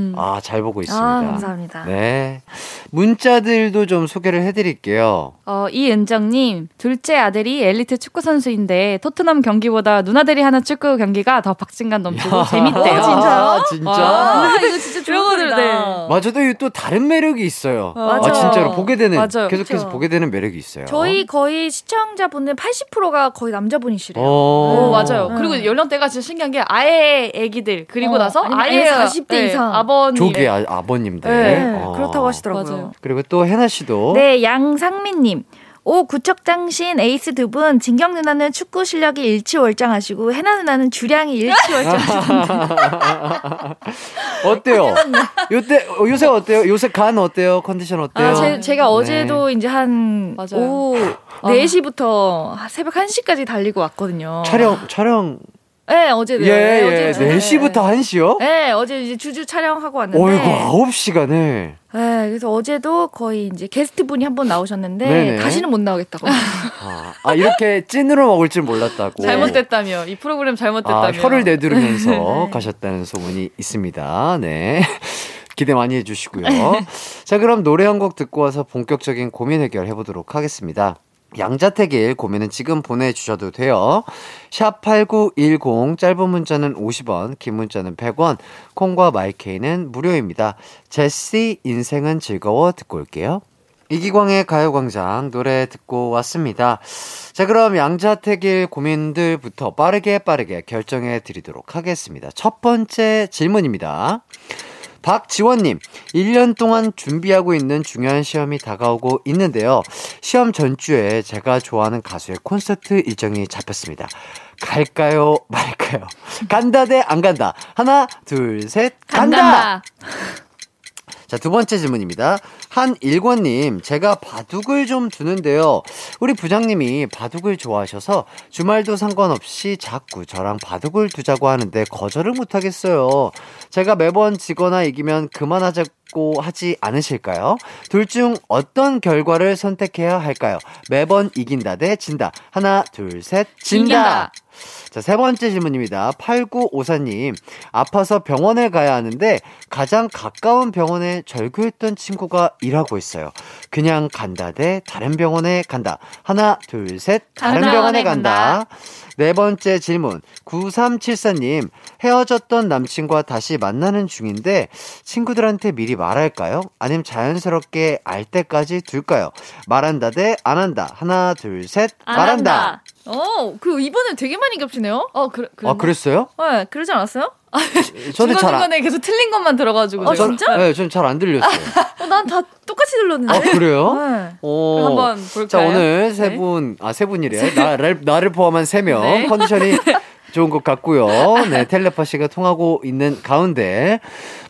잘 보고 있습니다. 감사합니다. 네, 문자들도 좀 소개를 해드릴게요. 이은정님, 둘째 아들이 엘리트 축구 선수인데 토트넘 경기보다 누나들이 하는 축구 경기가 더 박진감 넘치고 재밌대요. 진짜. 이거 진짜 좋은데. 맞아도 이 또 다른 매력이 있어요. 진짜로 보게 되는 계속해서 보게 되는 매력이 있어요. 저희 거의 시청자분들 80%가 거의 남자분이시래요. 맞아요. 그리고 연령대가 진짜 신기한 게 아예 애기들 그리고 나서 아예 40대 이상 아버님 조기 아버님들 그렇다고 하시더라고요. 맞아요. 그리고 또 해나 씨도 양상민님. 오, 구척장신 에이스 두 분, 진경 누나는 축구 실력이 일치월장하시고 해나 누나는 주량이 일치월장하시던데. 어때요? 요새 어때요? 요새 간 어때요? 컨디션 어때요? 제가 어제도 이제 한 오후 4시부터 새벽 1시까지 달리고 왔거든요. 촬영. 네, 어제. 어제 4시부터 1시요? 네, 어제 이제 주주 촬영하고 왔는데. 어이구, 9시간을. 그래서 어제도 거의 이제 게스트분이 한번 나오셨는데, 다시는 못 나오겠다고. 이렇게 찐으로 먹을 줄 몰랐다고. 잘못됐다며. 이 프로그램 잘못됐다며. 혀를 내두르면서 가셨다는 소문이 있습니다. 네. 기대 많이 해주시고요. 자, 그럼 노래 한 곡 듣고 와서 본격적인 고민 해결 해보도록 하겠습니다. 양자택일 고민은 지금 보내주셔도 돼요. 샵8910 짧은 문자는 50원, 긴 문자는 100원, 콩과 마이케이는 무료입니다. 제시 인생은 즐거워 듣고 올게요. 이기광의 가요광장 노래 듣고 왔습니다. 자, 그럼 양자택일 고민들부터 빠르게 결정해 드리도록 하겠습니다. 첫 번째 질문입니다. 박지원님, 1년 동안 준비하고 있는 중요한 시험이 다가오고 있는데요. 시험 전주에 제가 좋아하는 가수의 콘서트 일정이 잡혔습니다. 갈까요, 말까요? 간다 대 안 간다. 하나, 둘, 셋, 간다! 자, 두 번째 질문입니다. 한일권님, 제가 바둑을 좀 두는데요. 우리 부장님이 바둑을 좋아하셔서 주말도 상관없이 자꾸 저랑 바둑을 두자고 하는데 거절을 못하겠어요. 제가 매번 지거나 이기면 그만하자고 하지 않으실까요? 둘 중 어떤 결과를 선택해야 할까요? 매번 이긴다 대 진다. 하나, 둘, 셋, 진다! 이긴다. 자, 세 번째 질문입니다. 8954님, 아파서 병원에 가야 하는데 가장 가까운 병원에 절규했던 친구가 일하고 있어요. 그냥 간다 대 다른 병원에 간다. 하나, 둘, 셋, 다른 병원에 간다. 네 번째 질문, 9374님, 헤어졌던 남친과 다시 만나는 중인데 친구들한테 미리 말할까요? 아님 자연스럽게 알 때까지 둘까요? 말한다 대 안 한다. 하나, 둘, 셋, 말한다. 그 이번에 되게 많이 겹치네요. 그랬어요? 네, 그러지 않았어요? 중간에 계속 틀린 것만 들어가지고. 진짜? 네, 저는 잘 안 들렸어요. 난 다 똑같이 들렸는데. 그래요? 네. 한번 볼까요? 자, 오늘 세 분, 세 분이래. 나를 포함한 세 명. 네. 컨디션이 좋은 것 같고요. 네, 텔레파시가 통하고 있는 가운데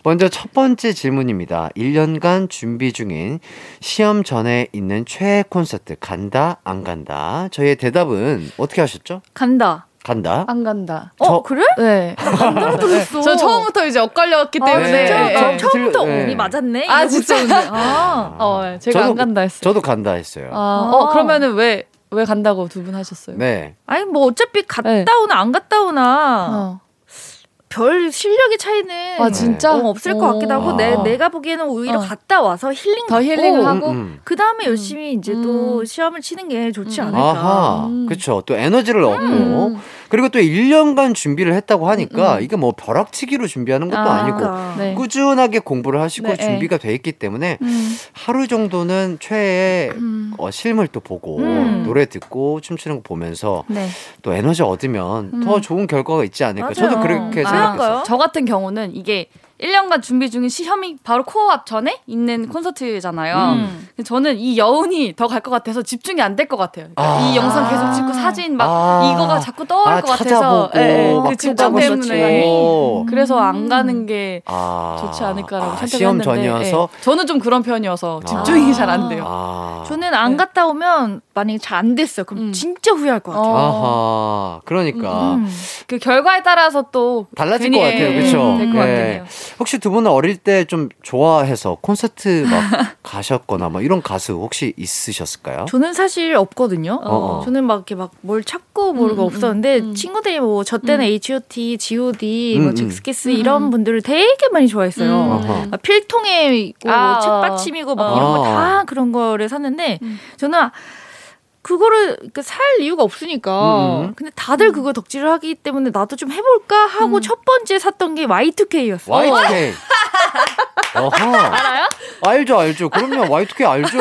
먼저 첫 번째 질문입니다. 1년간 준비 중인 시험 전에 있는 최애 콘서트 간다 안 간다. 저희의 대답은 어떻게 하셨죠? 간다. 안 간다. 그래? 네. 간다로 들었어. 저 처음부터 이제 엇갈렸기 때문에. 네. 처음부터 운이 맞았네. 진짜. 제가 안 간다 했어요. 저도 간다 했어요. 그러면은 왜 간다고 두 분 하셨어요? 네. 아니, 뭐 어차피 갔다 오나 안 갔다 오나 별 실력의 차이는 진짜? 없을 것 같기도 하고 내가 보기에는 오히려 갔다 와서 힐링하고 그 다음에 열심히 이제 또 시험을 치는 게 좋지 않을까. 그렇죠. 또 에너지를 얻고 그리고 또 1년간 준비를 했다고 하니까 이게 뭐 벼락치기로 준비하는 것도 아니고 꾸준하게 공부를 하시고 준비가 돼 있기 때문에 하루 정도는 최애의 실물 또 보고 노래 듣고 춤추는 거 보면서 또 에너지 얻으면 더 좋은 결과가 있지 않을까. 맞아요. 저도 그렇게 생각했어요. 저 같은 경우는 이게 1년간 준비 중인 시험이 바로 코앞 전에 있는 콘서트잖아요. 저는 이 여운이 더 갈 것 같아서 집중이 안 될 것 같아요. 그러니까 이 영상 계속 찍고 사진 이거가 자꾸 떠올 것 같아서 그 집중 때문에 그래서 안 가는 게 좋지 않을까라고 생각했는데 시험 전이어서 저는 좀 그런 편이어서 집중이 잘 안 돼요. 저는 안 갔다 오면 만약에 잘 안 됐어요. 그럼 진짜 후회할 것 같아요. 그러니까 그 결과에 따라서 또 달라질 것 같아요. 그렇죠. 될 것 같네요. 혹시 두 분은 어릴 때 좀 좋아해서 콘서트 막 가셨거나 막 이런 가수 혹시 있으셨을까요? 저는 사실 없거든요. 저는 막 이렇게 막 뭘 찾고 모르고 없었는데 친구들이 뭐 저 때는 H.O.T., G.O.D., 뭐 젝스키스 이런 분들을 되게 많이 좋아했어요. 막 필통에 있고 뭐 책받침이고 막 이런 거 다 그런 거를 샀는데 저는 그거를 살 이유가 없으니까 근데 다들 그거 덕질을 하기 때문에 나도 좀 해볼까 하고 첫 번째 샀던 게 Y2K였어. Y2K. 알아요? 알죠. 그러면 Y2K 알죠.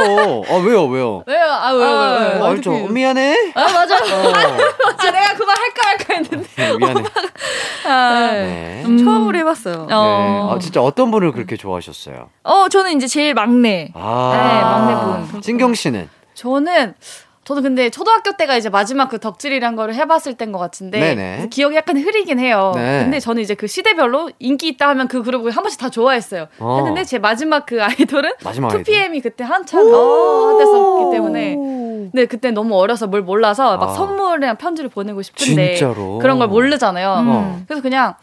왜요? 왜요? 알죠. 미안해. 맞아. 내가 그만 할까 했는데. 미안해. 처음으로 해봤어요. 진짜 어떤 분을 그렇게 좋아하셨어요? 저는 이제 제일 막내. 막내분. 진경 씨는? 저도 근데 초등학교 때가 이제 마지막 그 덕질이란 거를 해봤을 때인 것 같은데 기억이 약간 흐리긴 해요. 네. 근데 저는 이제 그 시대별로 인기 있다 하면 그 그룹을 한 번씩 다 좋아했어요. 했는데 제 마지막 그 아이돌은 2PM이 그때 한참 한때였기 때문에 근데 그때 너무 어려서 뭘 몰라서 막 선물이랑 편지를 보내고 싶은데 진짜로? 그런 걸 모르잖아요. 그래서 그냥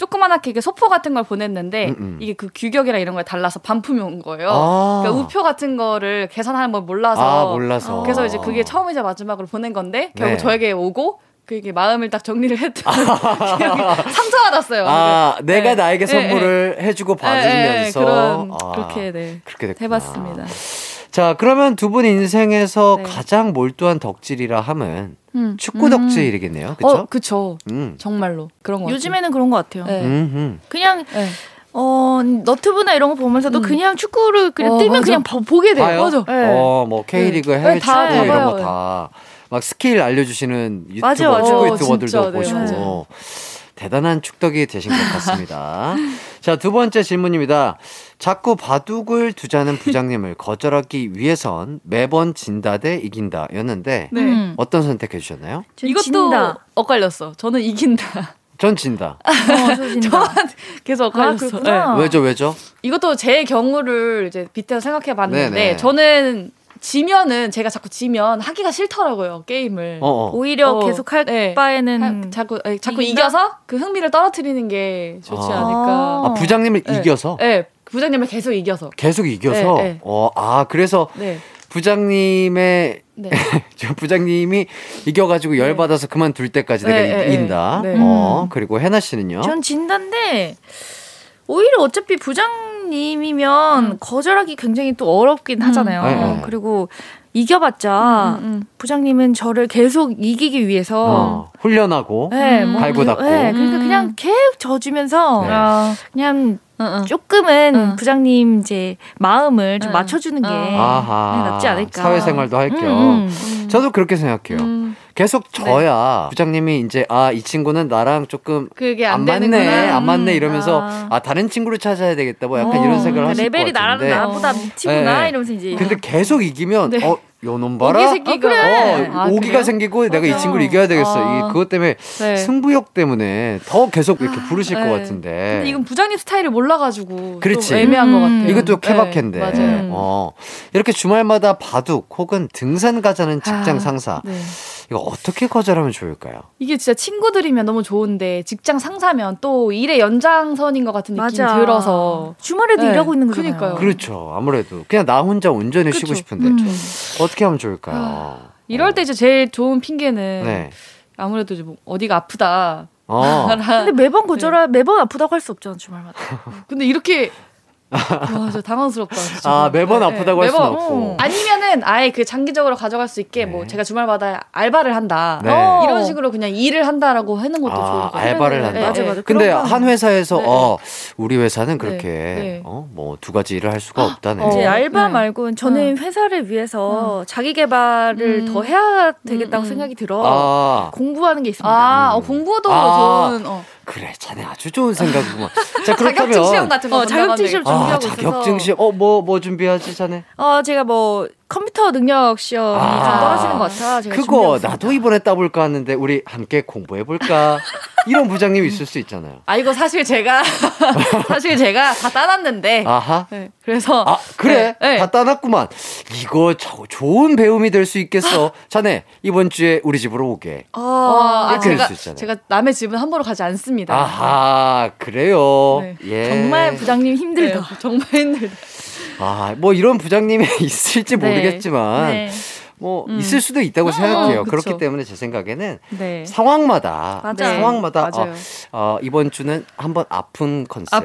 조그만하게 이게 소포 같은 걸 보냈는데 이게 그 규격이랑 이런 거에 달라서 반품이 온 거예요. 그러니까 우표 같은 거를 계산하는 걸 몰라서. 그래서 이제 그게 처음이자 마지막으로 보낸 건데 결국 저에게 오고 그게 마음을 딱 정리를 했던 기억이 상처받았어요. 내가 나에게 선물을 해주고 받으면서 그렇게 해봤습니다. 자, 그러면 두 분 인생에서 네. 가장 몰두한 덕질이라 함은 축구 덕질이겠네요. 그쵸? 그쵸. 정말로. 그런 거. 요즘에는 그런 것 같아요. 네. 그냥. 네. 너트브나 이런 거 보면서도 그냥 축구를 그냥 뜨면 맞아. 그냥 보게 돼요. 봐요? 맞아. 네. 뭐 K리그, 해외 네, 축구 다 이런 봐요. 거 다. 막 스킬 알려주시는 유튜버, 맞아. 축구 유튜버들도 진짜, 보시고. 네. 대단한 축덕이 되신 것 같습니다. 자, 두 번째 질문입니다. 자꾸 바둑을 두자는 부장님을 거절하기 위해선 매번 진다 대 이긴다 였는데 네. 어떤 선택해 주셨나요? 이것도 진다. 엇갈렸어. 저는 이긴다. 전 진다. 저 진다. 계속 엇갈렸어. 아, 네. 왜죠? 이것도 제 경우를 이제 빗대서 생각해 봤는데 네네. 저는 제가 자꾸 지면 하기가 싫더라고요, 게임을. 오히려 계속 할 네. 바에는 자꾸 이겨서 그 흥미를 떨어뜨리는 게 좋지 않을까. 아, 부장님을 네. 이겨서? 네, 부장님을 계속 이겨서? 네. 그래서 네. 부장님의, 네. 부장님이 이겨가지고 열받아서 네. 그만둘 때까지 네. 내가 이긴다. 네. 그리고 해나 씨는요? 전 진단데, 오히려 어차피 부장님이면 거절하기 굉장히 또 어렵긴 하잖아요. 네. 그리고 이겨봤자 부장님은 저를 계속 이기기 위해서 훈련하고 네, 갈고 닦고 네, 그러니까 그냥 계속 져주면서 네. 그냥 조금은 부장님 이제 마음을 좀 맞춰주는 게 낫지 않을까. 사회생활도 할 겸. 저도 그렇게 생각해요. 계속 져야 네. 부장님이 이제 이 친구는 나랑 조금 안 맞네 이러면서 다른 친구를 찾아야 되겠다 뭐 약간 이런 생각을 하실 것 같은데. 레벨이 나보다 미치구나 네. 이러면서 이제. 근데 계속 이기면 네. 요놈 봐라. 오기가 생기고 맞아. 내가 이 친구를 이겨야 되겠어. 그것 때문에 네. 승부욕 때문에 더 계속 이렇게 부르실 네. 것 같은데. 근데 이건 부장님 스타일을 몰라가지고 그렇지. 좀 애매한 것 같아요. 이것도 케바케인데. 네. 이렇게 주말마다 바둑 혹은 등산 가자는 직장 상사. 네. 이거 어떻게 거절하면 좋을까요? 이게 진짜 친구들이면 너무 좋은데 직장 상사면 또 일의 연장선인 것 같은 느낌이 맞아. 들어서 주말에도 네. 일하고 있는 거잖아요. 그러니까요. 그렇죠. 아무래도 그냥 나 혼자 온전히 쉬고 싶은데 어떻게 하면 좋을까요? 이럴 때 이제 제일 좋은 핑계는 네. 아무래도 이제 뭐 어디가 아프다. 근데 매번 거절하면 네. 매번 아프다고 할 수 없잖아 주말마다. 근데 이렇게 와, 저 당황스럽다. 진짜. 매번 네, 아프다고 할 수는 없고. 아니면은 아예 그 장기적으로 가져갈 수 있게 네. 뭐 제가 주말마다 알바를 한다. 네. 이런 식으로 그냥 일을 한다라고 하는 것도 좋을 것 같아요. 알바를 한다. 네, 맞아. 근데 한 회사에서 네. 우리 회사는 그렇게 네. 뭐 두 가지 일을 할 수가 없다네. 이제 알바 네. 말고는 저는 회사를 위해서 자기 개발을 더 해야 되겠다고 생각이 들어 공부하는 게 있습니다. 공부도 저는 그래, 자네 아주 좋은 생각이구만. 자, 그렇다면 자격증 시험 같은 거 자격증 시험 준비하고 있어서 자격증 시험 뭐 준비하지 자네? 제가 뭐 컴퓨터 능력 시험이 좀 떨어지는 것 같아. 제가 그거 나도 이번에 따볼까 하는데 우리 함께 공부해볼까? 이런 부장님이 있을 수 있잖아요. 이거 사실 제가 다 따놨는데. 아하. 네, 그래서. 그래? 네. 다 따놨구만. 이거 좋은 배움이 될 수 있겠어. 자네, 이번 주에 우리 집으로 오게. 이렇게 될 수 있잖아요. 제가 남의 집은 함부로 가지 않습니다. 아하, 그래요. 네. 예. 정말 부장님 힘들다. 네, 정말 힘들다. 뭐 이런 부장님이 있을지 모르겠지만 네. 뭐 있을 수도 있다고 생각해요. 그렇기 때문에 제 생각에는 네. 상황마다 이번 주는 한번 아픈 컨셉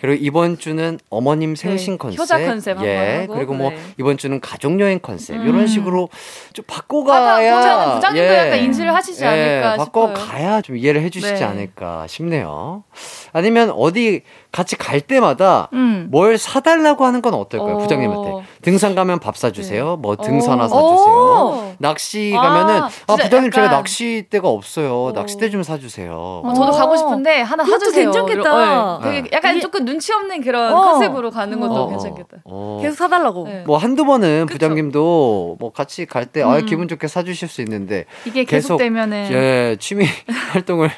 그리고 이번 주는 어머님 생신 네. 컨셉 효자 컨셉 예. 하고. 그리고 뭐 네. 이번 주는 가족여행 컨셉 이런 식으로 좀 바꿔가야 부장님도 예. 약간 인지를 하시지 않을까 싶어요. 바꿔가야 좀 이해를 해주시지 네. 않을까 싶네요. 아니면 어디 같이 갈 때마다 뭘 사달라고 하는 건 어떨까요? 부장님한테 등산 가면 밥 사주세요. 네. 뭐 등산화 사주세요. 낚시 가면은 부장님 제가 낚시대가 없어요. 낚시대 좀 사주세요. 저도 가고 싶은데 하나 사주세요. 괜찮겠다. 되게 약간 조금 눈치 없는 그런 컨셉으로 가는 것도 괜찮겠다. 계속 사달라고. 네. 뭐 한두 번은 그쵸? 부장님도 뭐 같이 갈 때 기분 좋게 사주실 수 있는데 이게 계속되면은 예, 취미 활동을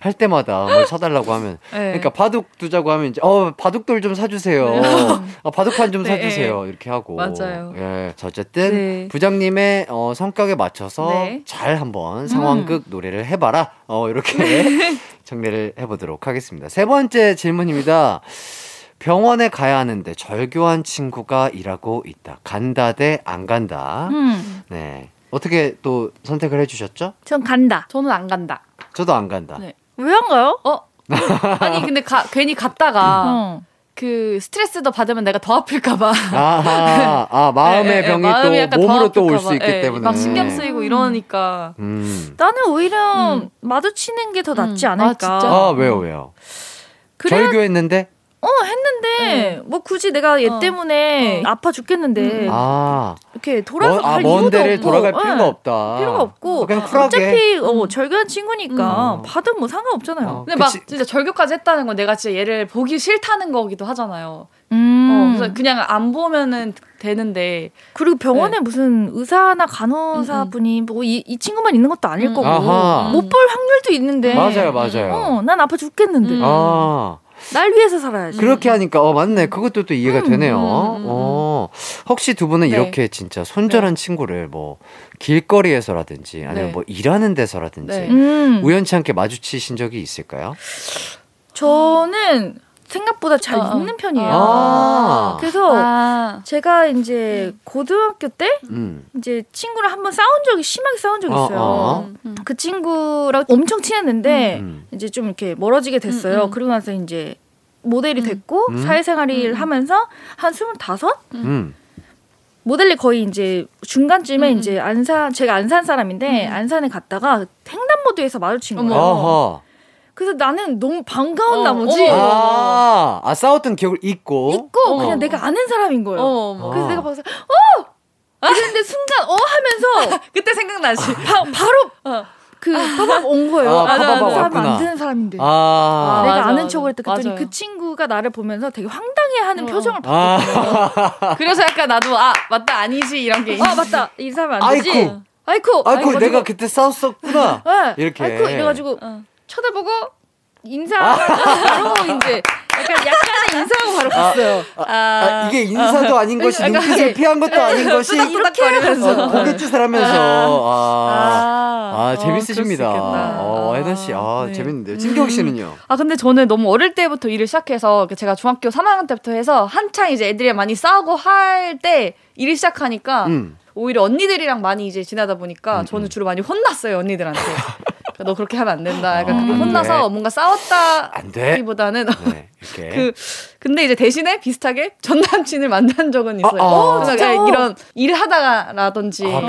할 때마다 뭘 사달라고 하면 네. 그러니까 바둑 두자고 하면 이제 바둑돌 좀 사주세요. 바둑판 좀 네. 사주세요. 이렇게 하고 맞아요. 예, 어쨌든 네. 부장님의 성격에 맞춰서 네. 잘 한번 상황극 노래를 해봐라. 이렇게 네. 정리를 해보도록 하겠습니다. 세 번째 질문입니다. 병원에 가야 하는데 절교한 친구가 일하고 있다. 간다 대 안 간다. 네. 어떻게 또 선택을 해주셨죠? 전 간다. 저는 안 간다. 저도 안 간다. 네. 왜 안 가요? 아니 근데 괜히 갔다가 그 스트레스도 받으면 내가 더 아플까봐. 아 마음의 병이 네, 또 몸으로 또 올 수 있기 네, 때문에 막 신경 쓰이고 이러니까. 나는 오히려 마주치는 게 더 낫지 않을까. 아, 진짜? 아 왜요? 절교했는데? 했는데 뭐 굳이 내가 얘 때문에 아파 죽겠는데 이렇게 돌아서 갈 이유도 먼 데를 없고 돌아갈 필요가 없다. 필요가 없고 그냥 쿨하게. 어차피 절교한 친구니까 봐도 뭐 상관없잖아요. 근데 그치. 막 진짜 절교까지 했다는 건 내가 진짜 얘를 보기 싫다는 거기도 하잖아요. 그래서 그냥 안 보면은 되는데. 그리고 병원에 네. 무슨 의사나 간호사분이 뭐 이 친구만 있는 것도 아닐 거고 못 볼 확률도 있는데. 맞아요. 난 아파 죽겠는데. 날 위해서 살아야지. 그렇게 하니까 맞네. 그것도 또 이해가 되네요. 혹시 두 분은 네. 이렇게 진짜 손절한 친구를 뭐 길거리에서라든지 아니면 뭐 일하는 데서라든지 우연치 않게 마주치신 적이 있을까요? 저는 생각보다 잘 있는 편이에요. 그래서 제가 이제 고등학교 때 이제 친구랑 한번 싸운 적이 있어요. 그 친구랑 엄청 친했는데 이제 좀 이렇게 멀어지게 됐어요. 그러고 나서 이제 모델이 됐고 사회생활을 하면서 한 25? 모델이 거의 이제 중간쯤에 이제 안산, 제가 안산 사람인데 안산에 갔다가 횡단보도에서 마주친 거예요. 그래서 나는 너무 반가운 나머지 싸웠던 기억을 잊고 그냥 내가 아는 사람인 거예요. 그래서 내가 봐서 그런데 순간 하면서 그때 생각나지. 바로 그 팝업 온 거예요. 사람 안 되는 사람인데 내가 맞아. 아는 척을 했다. 그랬더니 그 친구가 나를 보면서 되게 황당해하는 표정을 봤거든요. 그래서 약간 나도 맞다 아니지 이런 게 맞다 이 사람 안 되지. 아이쿠 내가 그때 싸웠었구나. 이렇게 아이쿠 이래가지고 쳐다보고 인사하고 바로 이제 약간의 인사하고 바로 갔어요. 이게 인사도 아닌 것이 눈빛을 피한 것도 아닌 것이 이렇게 하면서 고갯짓을 하면서 재밌으십니다. 혜나 씨 네. 재밌는데요. 진경 씨는요? 근데 저는 너무 어릴 때부터 일을 시작해서 제가 중학교 3학년 때부터 해서 한창 이제 애들이랑 많이 싸우고 할 때 일을 시작하니까 오히려 언니들이랑 많이 이제 지나다 보니까 저는 주로 많이 혼났어요. 언니들한테. 너 그렇게 하면 안 된다. 약간 그게 혼나서 뭔가 싸웠다기보다는 근데 이제 대신에 비슷하게 전 남친을 만난 적은 있어요. 그래서 이런 일하다라든지 그렇죠.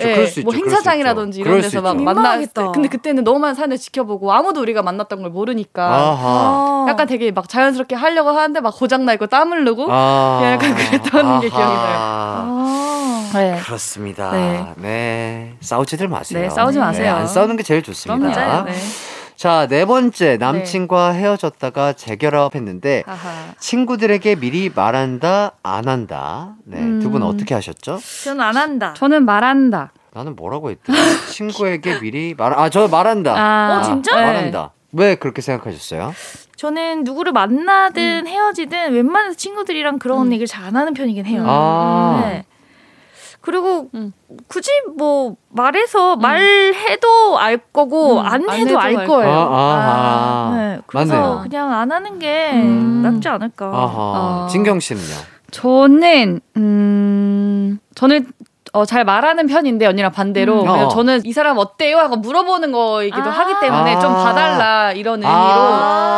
예, 그럴 수 있죠. 뭐 행사장이라든지 이런 데서 막 만나겠다. 근데 그때는 너무 많은 사람들 지켜보고 아무도 우리가 만났던 걸 모르니까 약간 되게 막 자연스럽게 하려고 하는데 막 고장 나 있고 땀 흘르고 약간 그랬던 게 기억이 나요. 네. 그렇습니다. 네. 싸우지들 마세요. 네, 싸우지 마세요. 안 싸우는 게 제일 좋습니다. 자, 네 번째, 남친과 헤어졌다가 재결합했는데 친구들에게 미리 말한다, 안 한다. 네, 두 분 어떻게 하셨죠? 저는 안 한다. 저는 말한다. 나는 뭐라고 했더니 친구에게 미리 저 말한다. 진짜? 말한다. 왜 그렇게 생각하셨어요? 저는 누구를 만나든 헤어지든 웬만해서 친구들이랑 그런 얘기를 잘 안 하는 편이긴 해요. 네. 그리고 굳이 뭐 말해서 말해도 알 거고 안 해도 알 거예요. 네, 그래서 맞네요. 그냥 안 하는 게 낫지 않을까. 진경 씨는요? 저는 잘 말하는 편인데 언니랑 반대로 저는 이 사람 어때요? 하고 물어보는 거이기도 하기 때문에 좀 봐달라 이런 의미로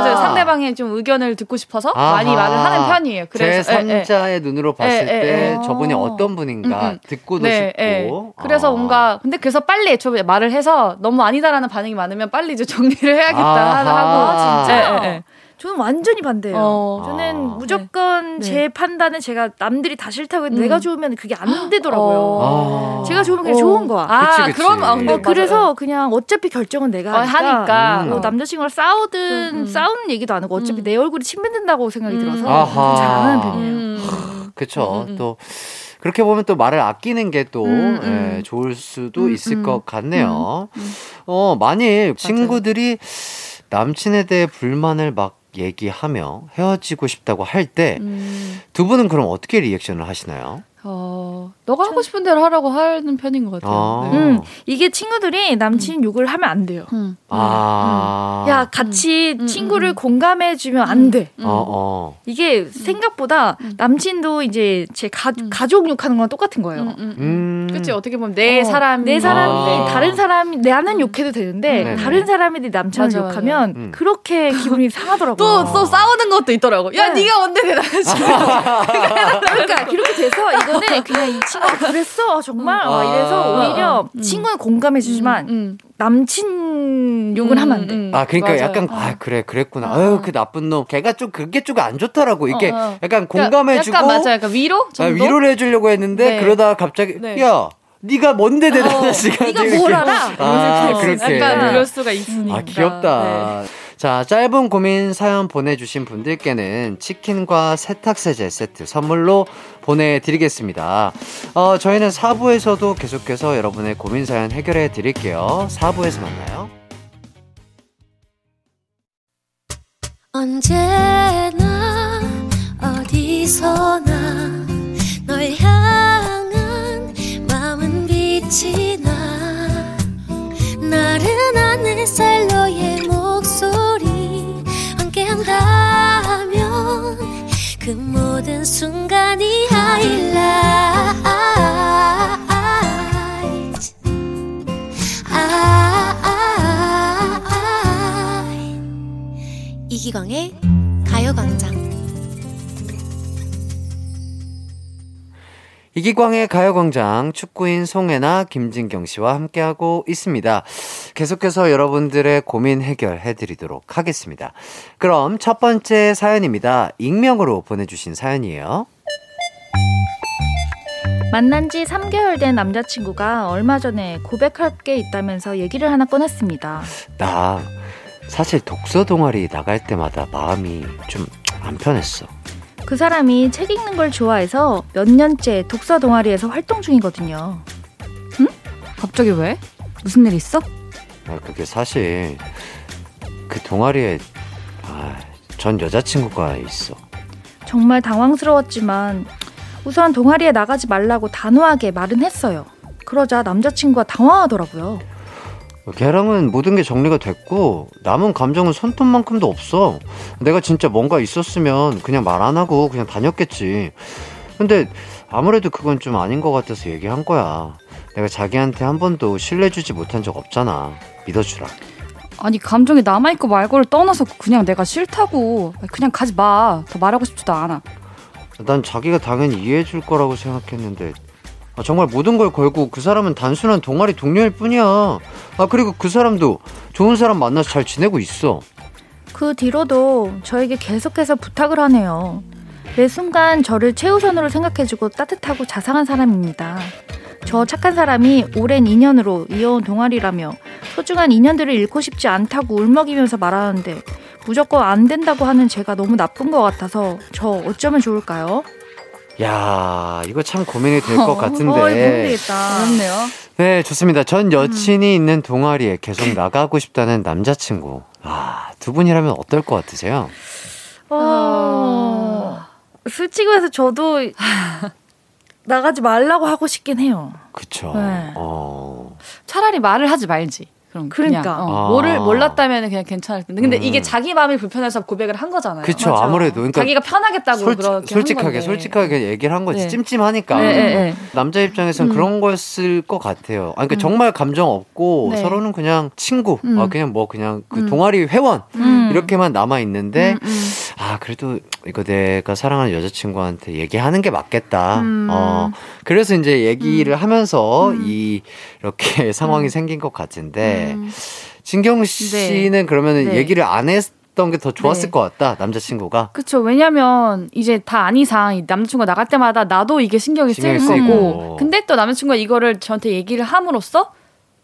그래서 상대방의 좀 의견을 듣고 싶어서 많이 말을 하는 편이에요. 그래서 제3자의 눈으로 봤을 때 저분이 어떤 분인가 듣고도 싶고 그래서 뭔가 근데 그래서 빨리 애초에 말을 해서 너무 아니다라는 반응이 많으면 빨리 이제 정리를 해야겠다 하고 진짜 저는 완전히 반대예요. 저는 무조건 제 판단은 제가 남들이 다 싫다고 해도 내가 좋으면 그게 안 되더라고요. 제가 좋으면 그냥 좋은 거야. 그치. 그럼 그래서 그냥 어차피 결정은 내가 하니까 뭐 남자친구랑 싸우든 싸우는 얘기도 안 하고 어차피 내 얼굴이 침 뱉는다고 생각이 들어서 좀 잘 안 하는 편이에요. 그렇죠. 또 그렇게 보면 또 말을 아끼는 게 또 예, 좋을 수도 있을 것 같네요. 만일 친구들이 남친에 대해 불만을 막 얘기하며 헤어지고 싶다고 할 때 두 분은 그럼 어떻게 리액션을 하시나요? 맞아요. 너가 하고 싶은 대로 하라고 하는 편인 것 같아요. 아~ 네. 이게 친구들이 남친 욕을 하면 안 돼요. 아~ 야 같이 친구를 공감해주면 안 돼. 이게 생각보다 남친도 이제 제 가족 욕하는 거랑 똑같은 거예요. 그치 어떻게 보면 내 사람이 다른 사람이 나는 욕해도 되는데 다른 사람이 내 남친한테 욕하면 그렇게 기분이 상하더라고요. 또 싸우는 것도 있더라고. 야 네. 네가 언제 내 남친? 그러니까 그렇게 돼서 이거는 그냥 이 친구가 그랬어 정말 이래서 오히려 친구는 공감해주지만 남친 욕은 하면 안 돼. 아 그러니까 맞아요. 약간 그랬구나. 아유 그 나쁜 놈. 걔가 좀 그게 좀 안 좋더라고. 이렇게 약간 공감해주고 그러니까, 약간 맞아. 약간 위로 정도? 위로를 해주려고 했는데 네. 그러다 갑자기 네. 야. 네가 뭔데 대단한 시간이 네가 뭘 알아? 그렇게 약간 그럴 수가 있으니까. 아 귀엽다. 네. 자, 짧은 고민 사연 보내주신 분들께는 치킨과 세탁세제 세트 선물로 보내드리겠습니다. 저희는 4부에서도 계속해서 여러분의 고민 사연 해결해 드릴게요. 4부에서 만나요. 언제나 어디서나 널 향한 마음은 빛이 나 나른한 햇살 너의 목소리 함께한다면 그 모든 순간이 하이라이트 이기광의 가요광장 이기광의 가요광장 축구인 송혜나 김진경 씨와 함께하고 있습니다. 계속해서 여러분들의 고민 해결해드리도록 하겠습니다. 그럼 첫 번째 사연입니다. 익명으로 보내주신 사연이에요. 만난 지 3개월 된 남자친구가 얼마 전에 고백할 게 있다면서 얘기를 하나 꺼냈습니다. 나 사실 독서 동아리 나갈 때마다 마음이 좀 안 편했어. 그 사람이 책 읽는 걸 좋아해서 몇 년째 독서 동아리에서 활동 중이거든요. 응? 갑자기 왜? 무슨 일 있어? 그게 사실 그 동아리에 전 여자친구가 있어. 정말 당황스러웠지만 우선 동아리에 나가지 말라고 단호하게 말은 했어요. 그러자 남자친구가 당황하더라고요. 걔랑은 모든 게 정리가 됐고 남은 감정은 손톱만큼도 없어. 내가 진짜 뭔가 있었으면 그냥 말 안 하고 그냥 다녔겠지. 근데 아무래도 그건 좀 아닌 것 같아서 얘기한 거야. 내가 자기한테 한 번도 신뢰주지 못한 적 없잖아. 믿어주라. 아니 감정이 남아있고 말고를 떠나서 그냥 내가 싫다고 그냥 가지 마. 더 말하고 싶지도 않아. 난 자기가 당연히 이해해줄 거라고 생각했는데 정말 모든 걸 걸고 그 사람은 단순한 동아리 동료일 뿐이야. 그리고 그 사람도 좋은 사람 만나서 잘 지내고 있어. 그 뒤로도 저에게 계속해서 부탁을 하네요. 매 순간 저를 최우선으로 생각해주고 따뜻하고 자상한 사람입니다. 저 착한 사람이 오랜 인연으로 이어온 동아리라며 소중한 인연들을 잃고 싶지 않다고 울먹이면서 말하는데 무조건 안 된다고 하는 제가 너무 나쁜 것 같아서 저 어쩌면 좋을까요? 야, 이거 참 고민이 될 것 같은데. 고민되겠다. 그렇네요. 네, 좋습니다. 전 여친이 있는 동아리에 계속 나가고 싶다는 남자친구. 두 분이라면 어떨 것 같으세요? 솔직히 해서 저도 나가지 말라고 하고 싶긴 해요. 그쵸. 네. 차라리 말을 하지 말지. 그러니까 몰랐다면 그냥 괜찮을 텐데 근데 이게 자기 마음이 불편해서 고백을 한 거잖아요. 그렇죠. 아무래도 그러니까 자기가 편하겠다고 그렇게 솔직하게 얘기를 한 거지. 네. 찜찜하니까 네. 남자 입장에서는 그런 거였을 것 같아요. 그러니까 정말 감정 없고 네. 서로는 그냥 친구 그냥 그 동아리 회원 이렇게만 남아 있는데 그래도 이거 내가 사랑하는 여자친구한테 얘기하는 게 맞겠다. 그래서 이제 얘기를 하면서 이렇게 상황이 생긴 것 같은데 진경 씨는 네. 그러면 네. 얘기를 안 했던 게 더 좋았을 네. 것 같다. 남자친구가. 그렇죠. 왜냐하면 이제 다 안 이상 남자친구가 나갈 때마다 나도 이게 신경이 쓰일 거고 근데 또 남자친구가 이거를 저한테 얘기를 함으로써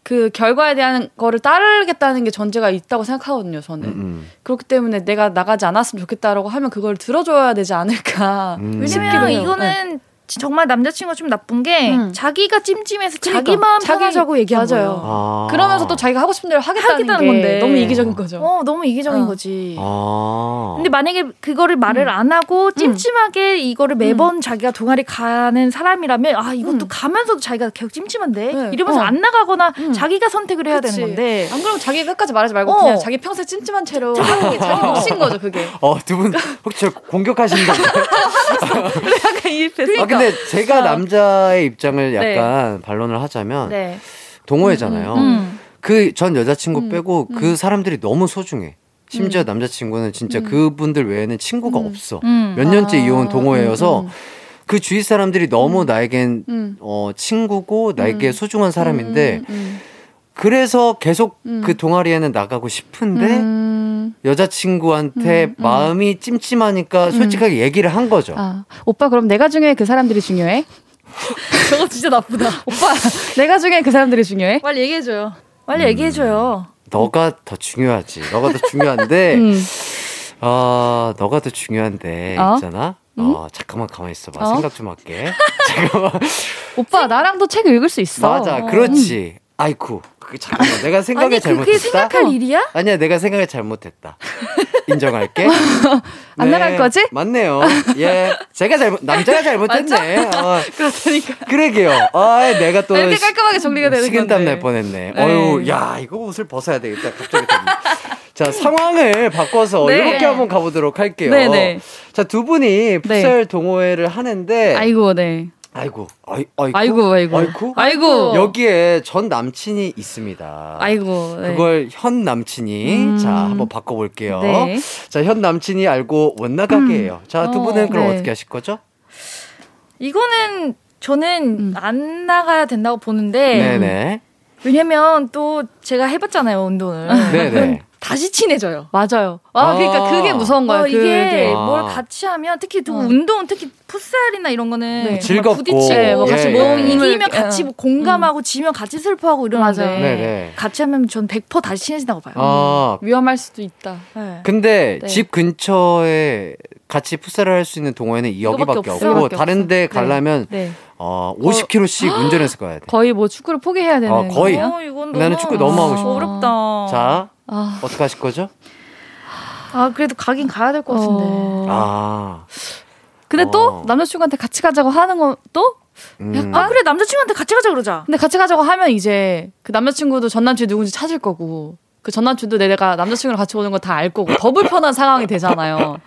그 결과에 대한 거를 따르겠다는 게 전제가 있다고 생각하거든요. 저는 그렇기 때문에 내가 나가지 않았으면 좋겠다라고 하면 그걸 들어줘야 되지 않을까. 왜냐면 이거는 정말 남자친구가 좀 나쁜 게 자기가 찜찜해서 그러니까, 자기만 편하자고 얘기한 거예요. 아. 그러면서 또 자기가 하고 싶은 대로 하겠다는 건데 너무 이기적인 거죠. 너무 이기적인 거지. 아. 근데 만약에 그거를 말을 안 하고 찜찜하게 이거를 매번 자기가 동아리 가는 사람이라면 아 이것도 가면서도 자기가 계속 찜찜한데 네. 이러면서 안 나가거나 자기가 선택을 해야 되는 건데 안 그러면 자기가 끝까지 말하지 말고 그냥 자기 평생 찜찜한 채로 자기 몫인 거죠 그게. 두 분 혹시 공격하시는 건가요? 약간 이입해서. 그러니까. 근데 제가 남자의 입장을 약간 반론을 하자면 동호회잖아요. 그 전 여자친구 빼고 그 사람들이 너무 소중해. 심지어 남자친구는 진짜 그분들 외에는 친구가 없어. 몇 년째 이어온 동호회여서 그 주위 사람들이 너무 나에겐 친구고 나에게 소중한 사람인데 그래서 계속 그 동아리에는 나가고 싶은데 여자친구한테 마음이 찜찜하니까 솔직하게 얘기를 한 거죠. 아, 오빠 그럼 내가 중요해 그 사람들이 중요해? 저거 진짜 나쁘다. 오빠 내가 중요해 그 사람들이 중요해? 빨리 얘기해줘요. 빨리 얘기해줘요. 너가 더 중요하지. 너가 더 중요한데 너가 더 중요한데 있잖아. 잠깐만 가만히 있어봐. 생각 좀 할게. 잠깐만. 오빠 나랑도 책 읽을 수 있어. 맞아 그렇지. 아이쿠 잠깐만 내가 생각을 잘못했다. 아니 그게 생각할 일이야? 아니야 내가 생각을 잘못했다. 인정할게. 안 나갈 거지? 맞네요. 예, 제가 남자가 잘못했네. 그렇다니까. 그러게요. 내가 또 이렇게 깔끔하게 정리가 되는 건데 식은땀 날 뻔했네. 어유, 야 이거 옷을 벗어야 되겠다. 갑자기. 자 상황을 바꿔서 이렇게 한번 가보도록 할게요. 네네. 자 두 분이 풋살 동호회를 하는데. 아이고 네. 아이고. 여기에 전 남친이 있습니다. 아이고. 네. 그걸 현 남친이 자 한번 바꿔볼게요. 네. 자 현 남친이 알고 못 나가게예요. 자 두 분은 그럼 어떻게 하실 거죠? 이거는 저는 안 나가야 된다고 보는데. 네네. 왜냐면 또 제가 해봤잖아요 운동을. 네네. 다시 친해져요. 맞아요. 그러니까 그게 무서운 거예요. 이게 뭘 같이 하면 특히 또 운동은 특히 풋살이나 이런 거는 네. 즐겁고 부딪히고 같이 뭐 이기면 같이 공감하고 지면 같이 슬퍼하고 이러는데 같이 하면 전 100% 다시 친해진다고 봐요. 위험할 수도 있다. 네. 근데 집 근처에 같이 풋살을 할 수 있는 동호회는 여기밖에 없고 다른 데 가려면 50km씩 운전해서 가야 돼. 거의 뭐 축구를 포기해야 되는 거의. 나는 축구 너무 하고 싶어. 어렵다. 자 어떻게 하실 거죠? 그래도 가긴 가야 될 것 같은데. 근데 또 남자친구한테 같이 가자고 하는 건 또? 그래 남자친구한테 같이 가자 그러자. 근데 같이 가자고 하면 이제 그 남자친구도 전 남친이 누군지 찾을 거고 그 전 남친도 내가 남자친구랑 같이 오는 거 다 알 거고 더 불편한 상황이 되잖아요.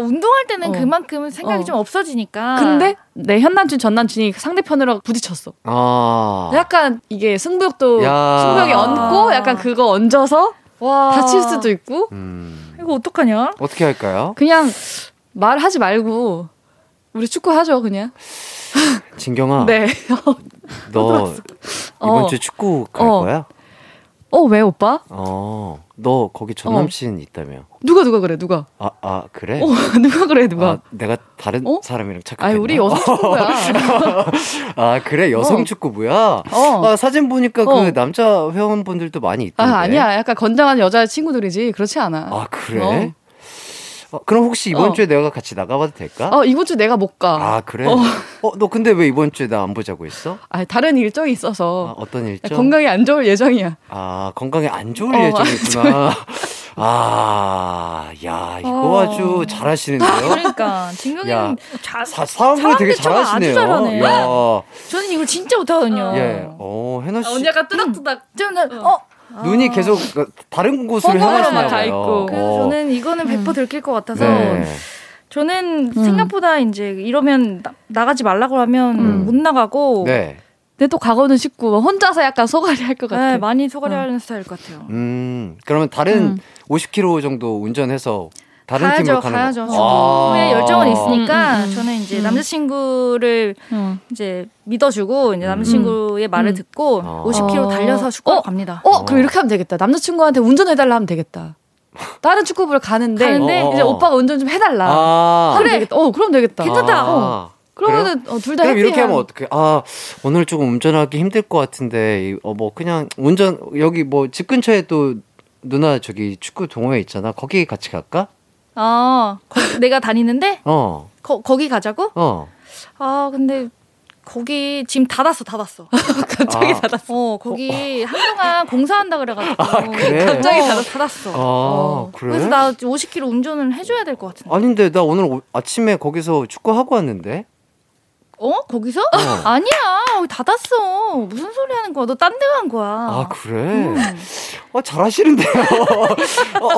운동할 때는 그만큼 생각이 좀 없어지니까. 근데 내 현 남친 전 남친이 상대편으로 부딪혔어. 약간 이게 승부욕이 얹고 약간 그거 얹어서 다칠 수도 있고. 이거 어떡하냐? 어떻게 할까요? 그냥 말하지 말고 우리 축구하죠 그냥. 진경아. 네. 너 이번 주 축구 갈 거야? 왜 오빠? 너 거기 전 남친 있다며. 누가 그래 누가? 그래? 누가 그래 누가? 내가 다른 사람이랑 착각했나? 우리 여성 축구부야. 그래 여성 축구부야? 사진 보니까 그 남자 회원분들도 많이 있던데. 아니야 약간 건장한 여자 친구들이지 그렇지 않아. 그래? 그럼 혹시 이번 주에 내가 같이 나가봐도 될까? 이번 주에 내가 못 가. 그래? 너 근데 왜 이번 주에 나 안 보자고 했어? 다른 일정이 있어서. 어떤 일정? 건강에 안 좋을 예정이야. 건강에 안 좋을 예정이구나. 야, 이거 아주 잘하시는데요? 그러니까. 진경이는 사람들이 되게 잘하시네요. 야. 저는 이걸 진짜 못하거든요. 예. 혜나 씨. 언니 약간 뜨닥뜨닥. 눈이 계속 다른 곳으로 향하시나 봐요. 그래서 저는 이거는 100% 들킬 것 같아서 저는 생각보다 이제 이러면 나가지 말라고 하면 못 나가고 근데 또 과거는 쉽고 혼자서 약간 소갈이 할 것 같아요. 많이 소갈이 하는 스타일 것 같아요. 그러면 다른 50km 정도 운전해서 다른 팀으로 가는 가야죠. 축구에 열정은 있으니까 저는 이제 남자친구를 이제 믿어주고 이제 남자친구의 말을 듣고 50km 달려서 축구로 갑니다. 그럼 이렇게 하면 되겠다. 남자친구한테 운전해달라 하면 되겠다. 다른 축구부를 가는데 이제 오빠가 운전 좀 해달라. 하면 되겠다. 그럼 되겠다. 괜찮다. 그러면은 둘 다 그럼 이렇게 하면 어떻게? 오늘 조금 운전하기 힘들 것 같은데 뭐 그냥 운전 여기 뭐 집 근처에 또 누나 저기 축구 동호회 있잖아. 거기 같이 갈까? 내가 다니는데? 거기 가자고? 아 근데 거기 지금 닫았어. 갑자기 아. 닫았어. 거기 한동안 공사한다 그래가지고 그래? 갑자기 닫았어. 그래? 그래서 나 50km 운전을 해줘야 될 것 같은데. 아닌데 나 오늘 아침에 거기서 축구하고 왔는데. 거기서? 아니야, 거기 닫았어. 무슨 소리 하는 거야? 너 딴 데 간 거야. 아 그래? 잘하시는데요.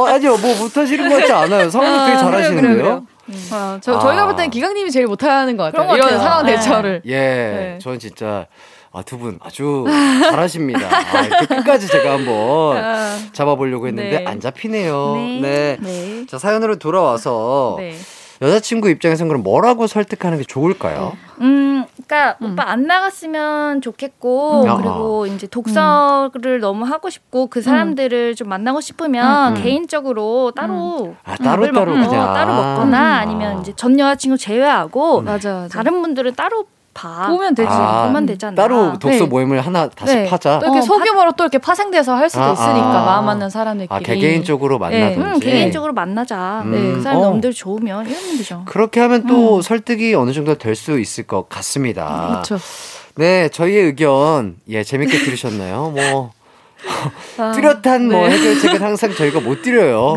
아니요, 뭐 못하시는 것 같지 않아요. 상황이 되게 잘하시는데요. 그래요. 저희가 볼 때는 기강님이 제일 못하는 것 같아요. 이런 같아요. 상황 대처를. 예, 네. 저는 진짜 두 분 아주 잘하십니다. 끝까지 제가 한번 잡아보려고 했는데 안 잡히네요. 네. 자 사연으로 돌아와서. 네. 여자친구 입장에서는 그럼 뭐라고 설득하는 게 좋을까요? 그러니까 오빠 안 나갔으면 좋겠고 그리고 이제 독서를 너무 하고 싶고 그 사람들을 좀 만나고 싶으면 개인적으로 따로 따로 먹거나 아니면 이제 전 여자친구 제외하고 맞아. 다른 분들은 따로 봐. 보면 되지. 보면 되잖아. 따로 독서 모임을 하나 다시 파자. 또 이렇게 소규모로 또 이렇게 파생돼서 할 수도 있으니까 마음 맞는 사람들끼리. 개개인적으로 만나든지. 개개인적으로 만나자. 그 사람 놈들 좋으면 이러면 되죠. 그렇게 하면 또 설득이 어느 정도 될 수 있을 것 같습니다. 그렇죠. 네, 저희의 의견 재밌게 들으셨나요? 뭐. 뚜렷한 해결책은 항상 저희가 못 드려요.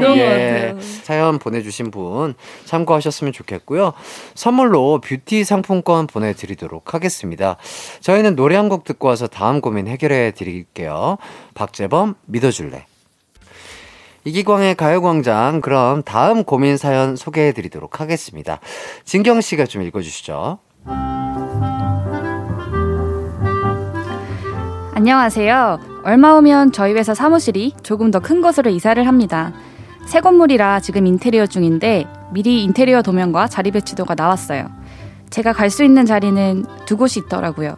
사연 보내주신 분 참고하셨으면 좋겠고요. 선물로 뷰티 상품권 보내드리도록 하겠습니다. 저희는 노래 한 곡 듣고 와서 다음 고민 해결해 드릴게요. 박재범 믿어줄래. 이기광의 가요광장 그럼 다음 고민 사연 소개해 드리도록 하겠습니다. 진경 씨가 좀 읽어주시죠. 안녕하세요. 얼마 후면 저희 회사 사무실이 조금 더 큰 곳으로 이사를 합니다. 새 건물이라 지금 인테리어 중인데 미리 인테리어 도면과 자리 배치도가 나왔어요. 제가 갈 수 있는 자리는 두 곳이 있더라고요.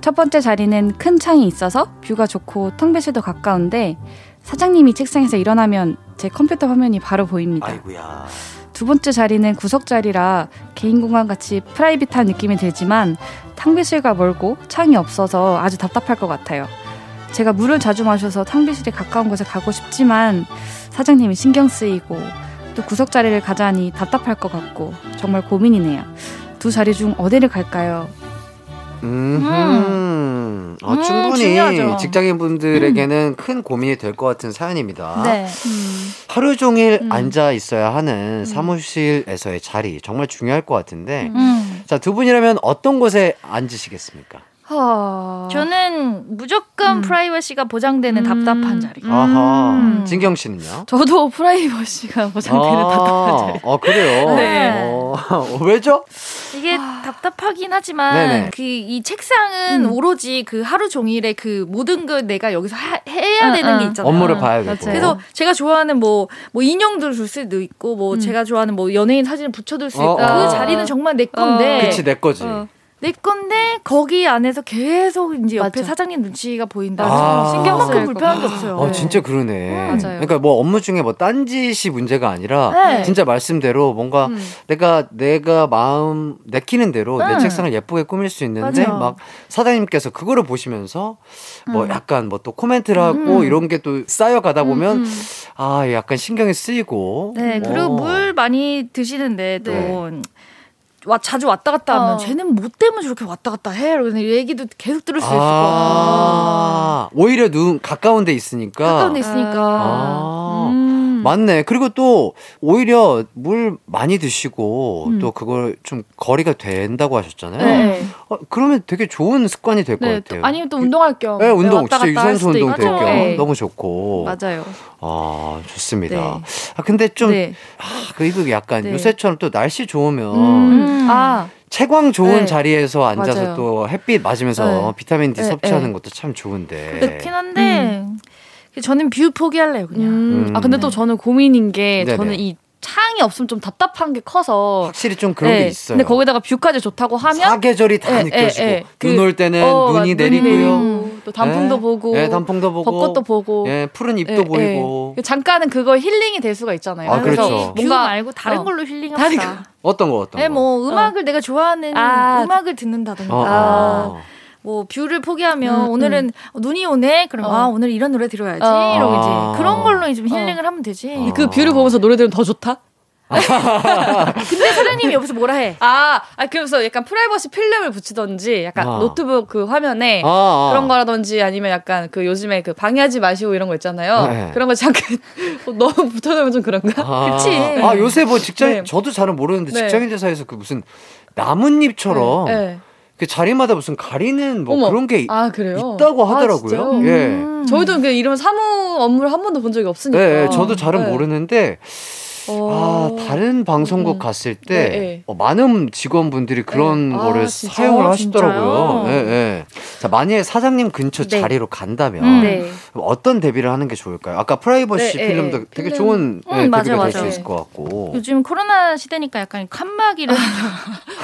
첫 번째 자리는 큰 창이 있어서 뷰가 좋고 탕배실도 가까운데 사장님이 책상에서 일어나면 제 컴퓨터 화면이 바로 보입니다. 아이고야. 두 번째 자리는 구석 자리라 개인 공간같이 프라이빗한 느낌이 들지만 탕비실과 멀고 창이 없어서 아주 답답할 것 같아요. 제가 물을 자주 마셔서 탕비실이 가까운 곳에 가고 싶지만 사장님이 신경 쓰이고 또 구석 자리를 가자니 답답할 것 같고 정말 고민이네요. 두 자리 중 어디를 갈까요? 충분히 중요하죠. 직장인분들에게는 큰 고민이 될 것 같은 사연입니다. 네. 하루 종일 앉아 있어야 하는 사무실에서의 자리 정말 중요할 것 같은데 자, 두 분이라면 어떤 곳에 앉으시겠습니까? 저는 무조건 프라이버시가 보장되는 답답한 자리. 아하. 진경 씨는요? 저도 프라이버시가 보장되는 답답한 자리. 그래요? 네. 왜죠? 이게 답답하긴 하지만 이 책상은 오로지 그 하루 종일의 그 모든 걸 내가 여기서 해야 되는 게 있잖아요. 업무를 봐야 되고. 그래서 제가 좋아하는 뭐 인형들 둘 수도 있고 뭐 제가 좋아하는 뭐 연예인 사진을 붙여둘 수 있고 그 자리는 정말 내 건데. 그치, 내 거지. 내 건데 거기 안에서 계속 이제 옆에 사장님 눈치가 보인다. 신경만큼 불편한 게 없어요. 진짜 그러네. 맞아요. 그러니까 뭐 업무 중에 뭐 딴짓이 문제가 아니라 진짜 말씀대로 뭔가 내가 마음 내키는 대로 내 책상을 예쁘게 꾸밀 수 있는데 맞아. 막 사장님께서 그거를 보시면서 뭐 약간 뭐 또 코멘트를 하고 이런 게 또 쌓여가다 보면 약간 신경이 쓰이고. 네. 그리고 물 많이 드시는데 또. 네. 자주 왔다 갔다 하면 쟤는 뭐 때문에 저렇게 왔다 갔다 해? 이런 얘기도 계속 들을 수 있을 거야. 오히려 눈 가까운 데 있으니까. 맞네. 그리고 또 오히려 물 많이 드시고 또 그걸 좀 거리가 된다고 하셨잖아요. 네. 그러면 되게 좋은 습관이 될 것 같아요. 아니면 또 운동할 겸. 네, 운동. 진짜 유산소 운동 될 겸 너무 좋고. 맞아요. 좋습니다. 네. 근데 좀 그리고 약간 요새처럼 또 날씨 좋으면 채광 좋은 자리에서 앉아서 맞아요. 또 햇빛 맞으면서 비타민 D 섭취하는 것도 참 좋은데. 그렇긴 한데. 저는 뷰 포기할래요 그냥. 근데 또 저는 고민인 게 저는 이 창이 없으면 좀 답답한 게 커서 확실히 좀 그런 게 있어요. 근데 거기다가 뷰까지 좋다고 하면 사계절이 다 느껴지고 눈 올 때는 눈이 내리고요. 또 단풍도 보고, 단풍도 보고, 벚꽃도 보고, 푸른 잎도 보이고. 잠깐은 그거 힐링이 될 수가 있잖아요. 그래서 그렇죠. 뷰 말고 다른 걸로 힐링합시다. 어떤 거? 뭐 음악을 내가 좋아하는 음악을 듣는다던가. 뭐 뷰를 포기하면 오늘은 눈이 오네 그럼 오늘 이런 노래 들어야지 이러고 이제 그런 걸로 좀 힐링을 하면 되지. 그 뷰를 보면서 노래 들으면 더 좋다? 근데 사장님이 옆에서 뭐라 해? 그래서 약간 프라이버시 필름을 붙이던지 약간 노트북 그 화면에 그런 거라던지 아니면 약간 그 요즘에 그 방해하지 마시고 이런 거 있잖아요. 네. 그런 거 잠깐 너무 붙어놓으면 좀 그런가? 그치? 아, 요새 뭐 직장인, 네. 저도 잘은 모르는데 네. 직장인들 사이에서 그 무슨 나뭇잎처럼 네. 네. 그 자리마다 무슨 가리는 뭐 어머. 그런 게 있다고 하더라고요. 예. 저희도 이런 사무 업무를 한 번도 본 적이 없으니까. 네, 저도 잘은 네. 모르는데 다른 방송국 갔을 때 네, 네. 많은 직원분들이 그런 네. 거를 사용을 하시더라고요. 네, 네. 자, 만약에 사장님 근처 네. 자리로 간다면 네. 어떤 대비를 하는 게 좋을까요? 아까 프라이버시 네, 필름도 네. 되게 좋은 대비가 될 수 있을 것 같고. 요즘 코로나 시대니까 약간 칸막이를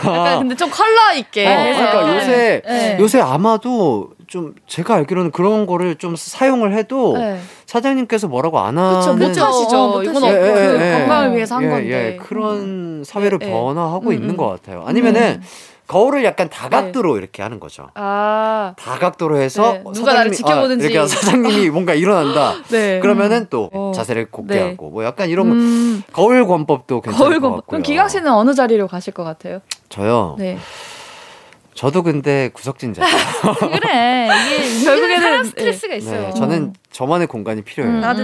약간 근데 좀 컬러 있게. 그러니까 요새 아마도 좀 제가 알기로는 그런 거를 좀 사용을 해도 네. 사장님께서 뭐라고 안 하는 그렇죠. 못하시죠. 이건 건강을 위해서 한 건데 그런 사회로 변화하고 있는 것 같아요. 아니면은 거울을 약간 다각도로 네. 이렇게 하는 거죠. 다각도로 해서 네. 누가 나를 지켜보는지 이렇게 사장님이 뭔가 일어난다. 네. 그러면은 또 자세를 곱게 네. 하고 뭐 약간 이런 거울 권법도 괜찮을 것 같고요. 그럼 기강 씨는 어느 자리로 가실 것 같아요? 저요? 네. 저도 근데 구석진자. 그래. 이게 결국에는 사람 스트레스가 있어요. 네, 저는 저만의 공간이 필요해요. 나도.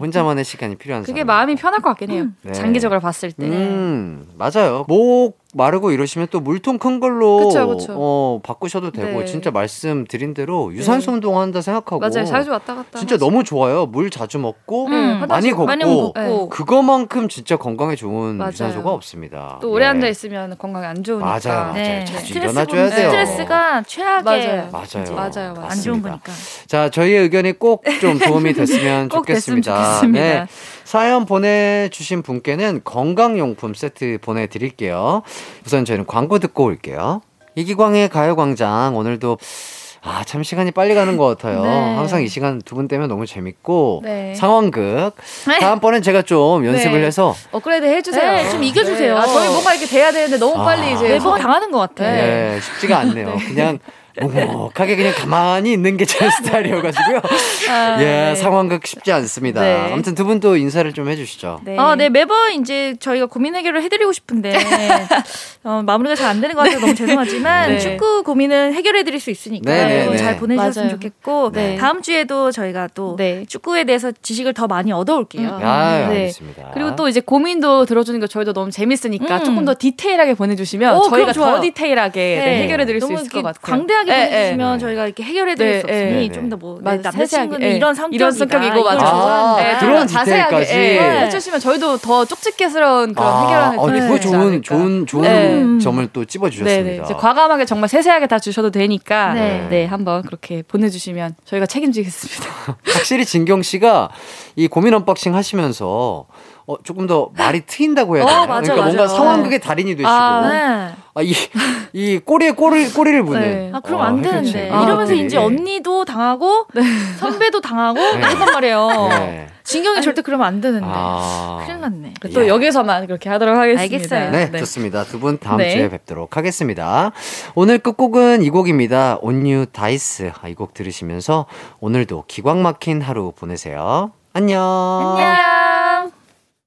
혼자만의 시간이 필요한 사람. 그게 마음이 편할 것 같긴 해요. 네. 장기적으로 봤을 때. 맞아요. 목 마르고 이러시면 또 물통 큰 걸로 그쵸. 바꾸셔도 되고 네. 진짜 말씀드린 대로 유산소 운동한다 생각하고 맞아요. 자주 왔다 갔다. 진짜 너무 좋아요. 물 자주 먹고 많이 걷고 네. 그거만큼 진짜 건강에 좋은 맞아요. 유산소가 없습니다. 또 오래 네. 앉아 있으면 건강에 안 좋으니까. 맞아요. 네. 자주 일어나줘야 돼요. 스트레스가 최악의 맞아요. 안 좋은 거니까. 자, 저희의 의견이 꼭 좀 도움이 됐으면 좋겠습니다. 네. 사연 보내주신 분께는 건강용품 세트 보내드릴게요. 우선 저희는 광고 듣고 올게요. 이기광의 가요광장 오늘도 참 시간이 빨리 가는 것 같아요. 네. 항상 이 시간 두 분 때문에 너무 재밌고 네. 상황극 다음번엔 제가 좀 연습을 네. 해서 업그레이드 해주세요. 네, 좀 이겨주세요. 네. 저희 뭔가 이렇게 돼야 되는데 너무 빨리 이제 매번 당하는 것 같아요. 네, 쉽지가 않네요. 네. 그냥 묵묵하게 그냥 가만히 있는 게 제 스타일이어가지고요. 예, 상황극 쉽지 않습니다. 네. 아무튼 두 분 또 인사를 좀 해주시죠. 네. 매번 이제 저희가 고민 해결을 해드리고 싶은데 마무리가 잘 안 되는 것 같아서 너무 죄송하지만 네. 축구 고민은 해결해드릴 수 있으니까 잘 보내주셨으면 좋겠고 네. 다음 주에도 저희가 또 네. 축구에 대해서 지식을 더 많이 얻어올게요. 네. 알겠습니다. 그리고 또 이제 고민도 들어주는 거 저희도 너무 재밌으니까 조금 더 디테일하게 보내주시면 저희가 더 디테일하게 네. 해결해드릴 수 있을 것 같아요. 광대하게 보내주시면 저희가 이렇게 해결해드릴 수 없으니 좀 더 남자친구는 이런 성격이고 그런 자세하게 해주시면 저희도 더 쪽집게스러운 그런 해결하는 그거 좋은 점을 또 찝어주셨습니다. 이제 과감하게 정말 세세하게 다 주셔도 되니까 네 한번 그렇게 보내주시면 저희가 책임지겠습니다. 확실히 진경 씨가 이 고민 언박싱 하시면서 조금 더 말이 트인다고 해야 되나? 맞아. 뭔가 상황극의 달인이 되시고 이 꼬리에 꼬리를 무는. 그럼 안 되는데. 이러면서 이제 언니도 당하고 선배도 당하고 그런 말이에요. 네. 진경이 절대 그러면 안 되는데. 큰일 났네. 또 여기서만 그렇게 하도록 하겠습니다. 알겠어요. 네. 좋습니다. 두 분 다음 주에 뵙도록 하겠습니다. 오늘 끝곡은 이 곡입니다. 온유 다이스. 이 곡 들으시면서 오늘도 기광 막힌 하루 보내세요. 안녕.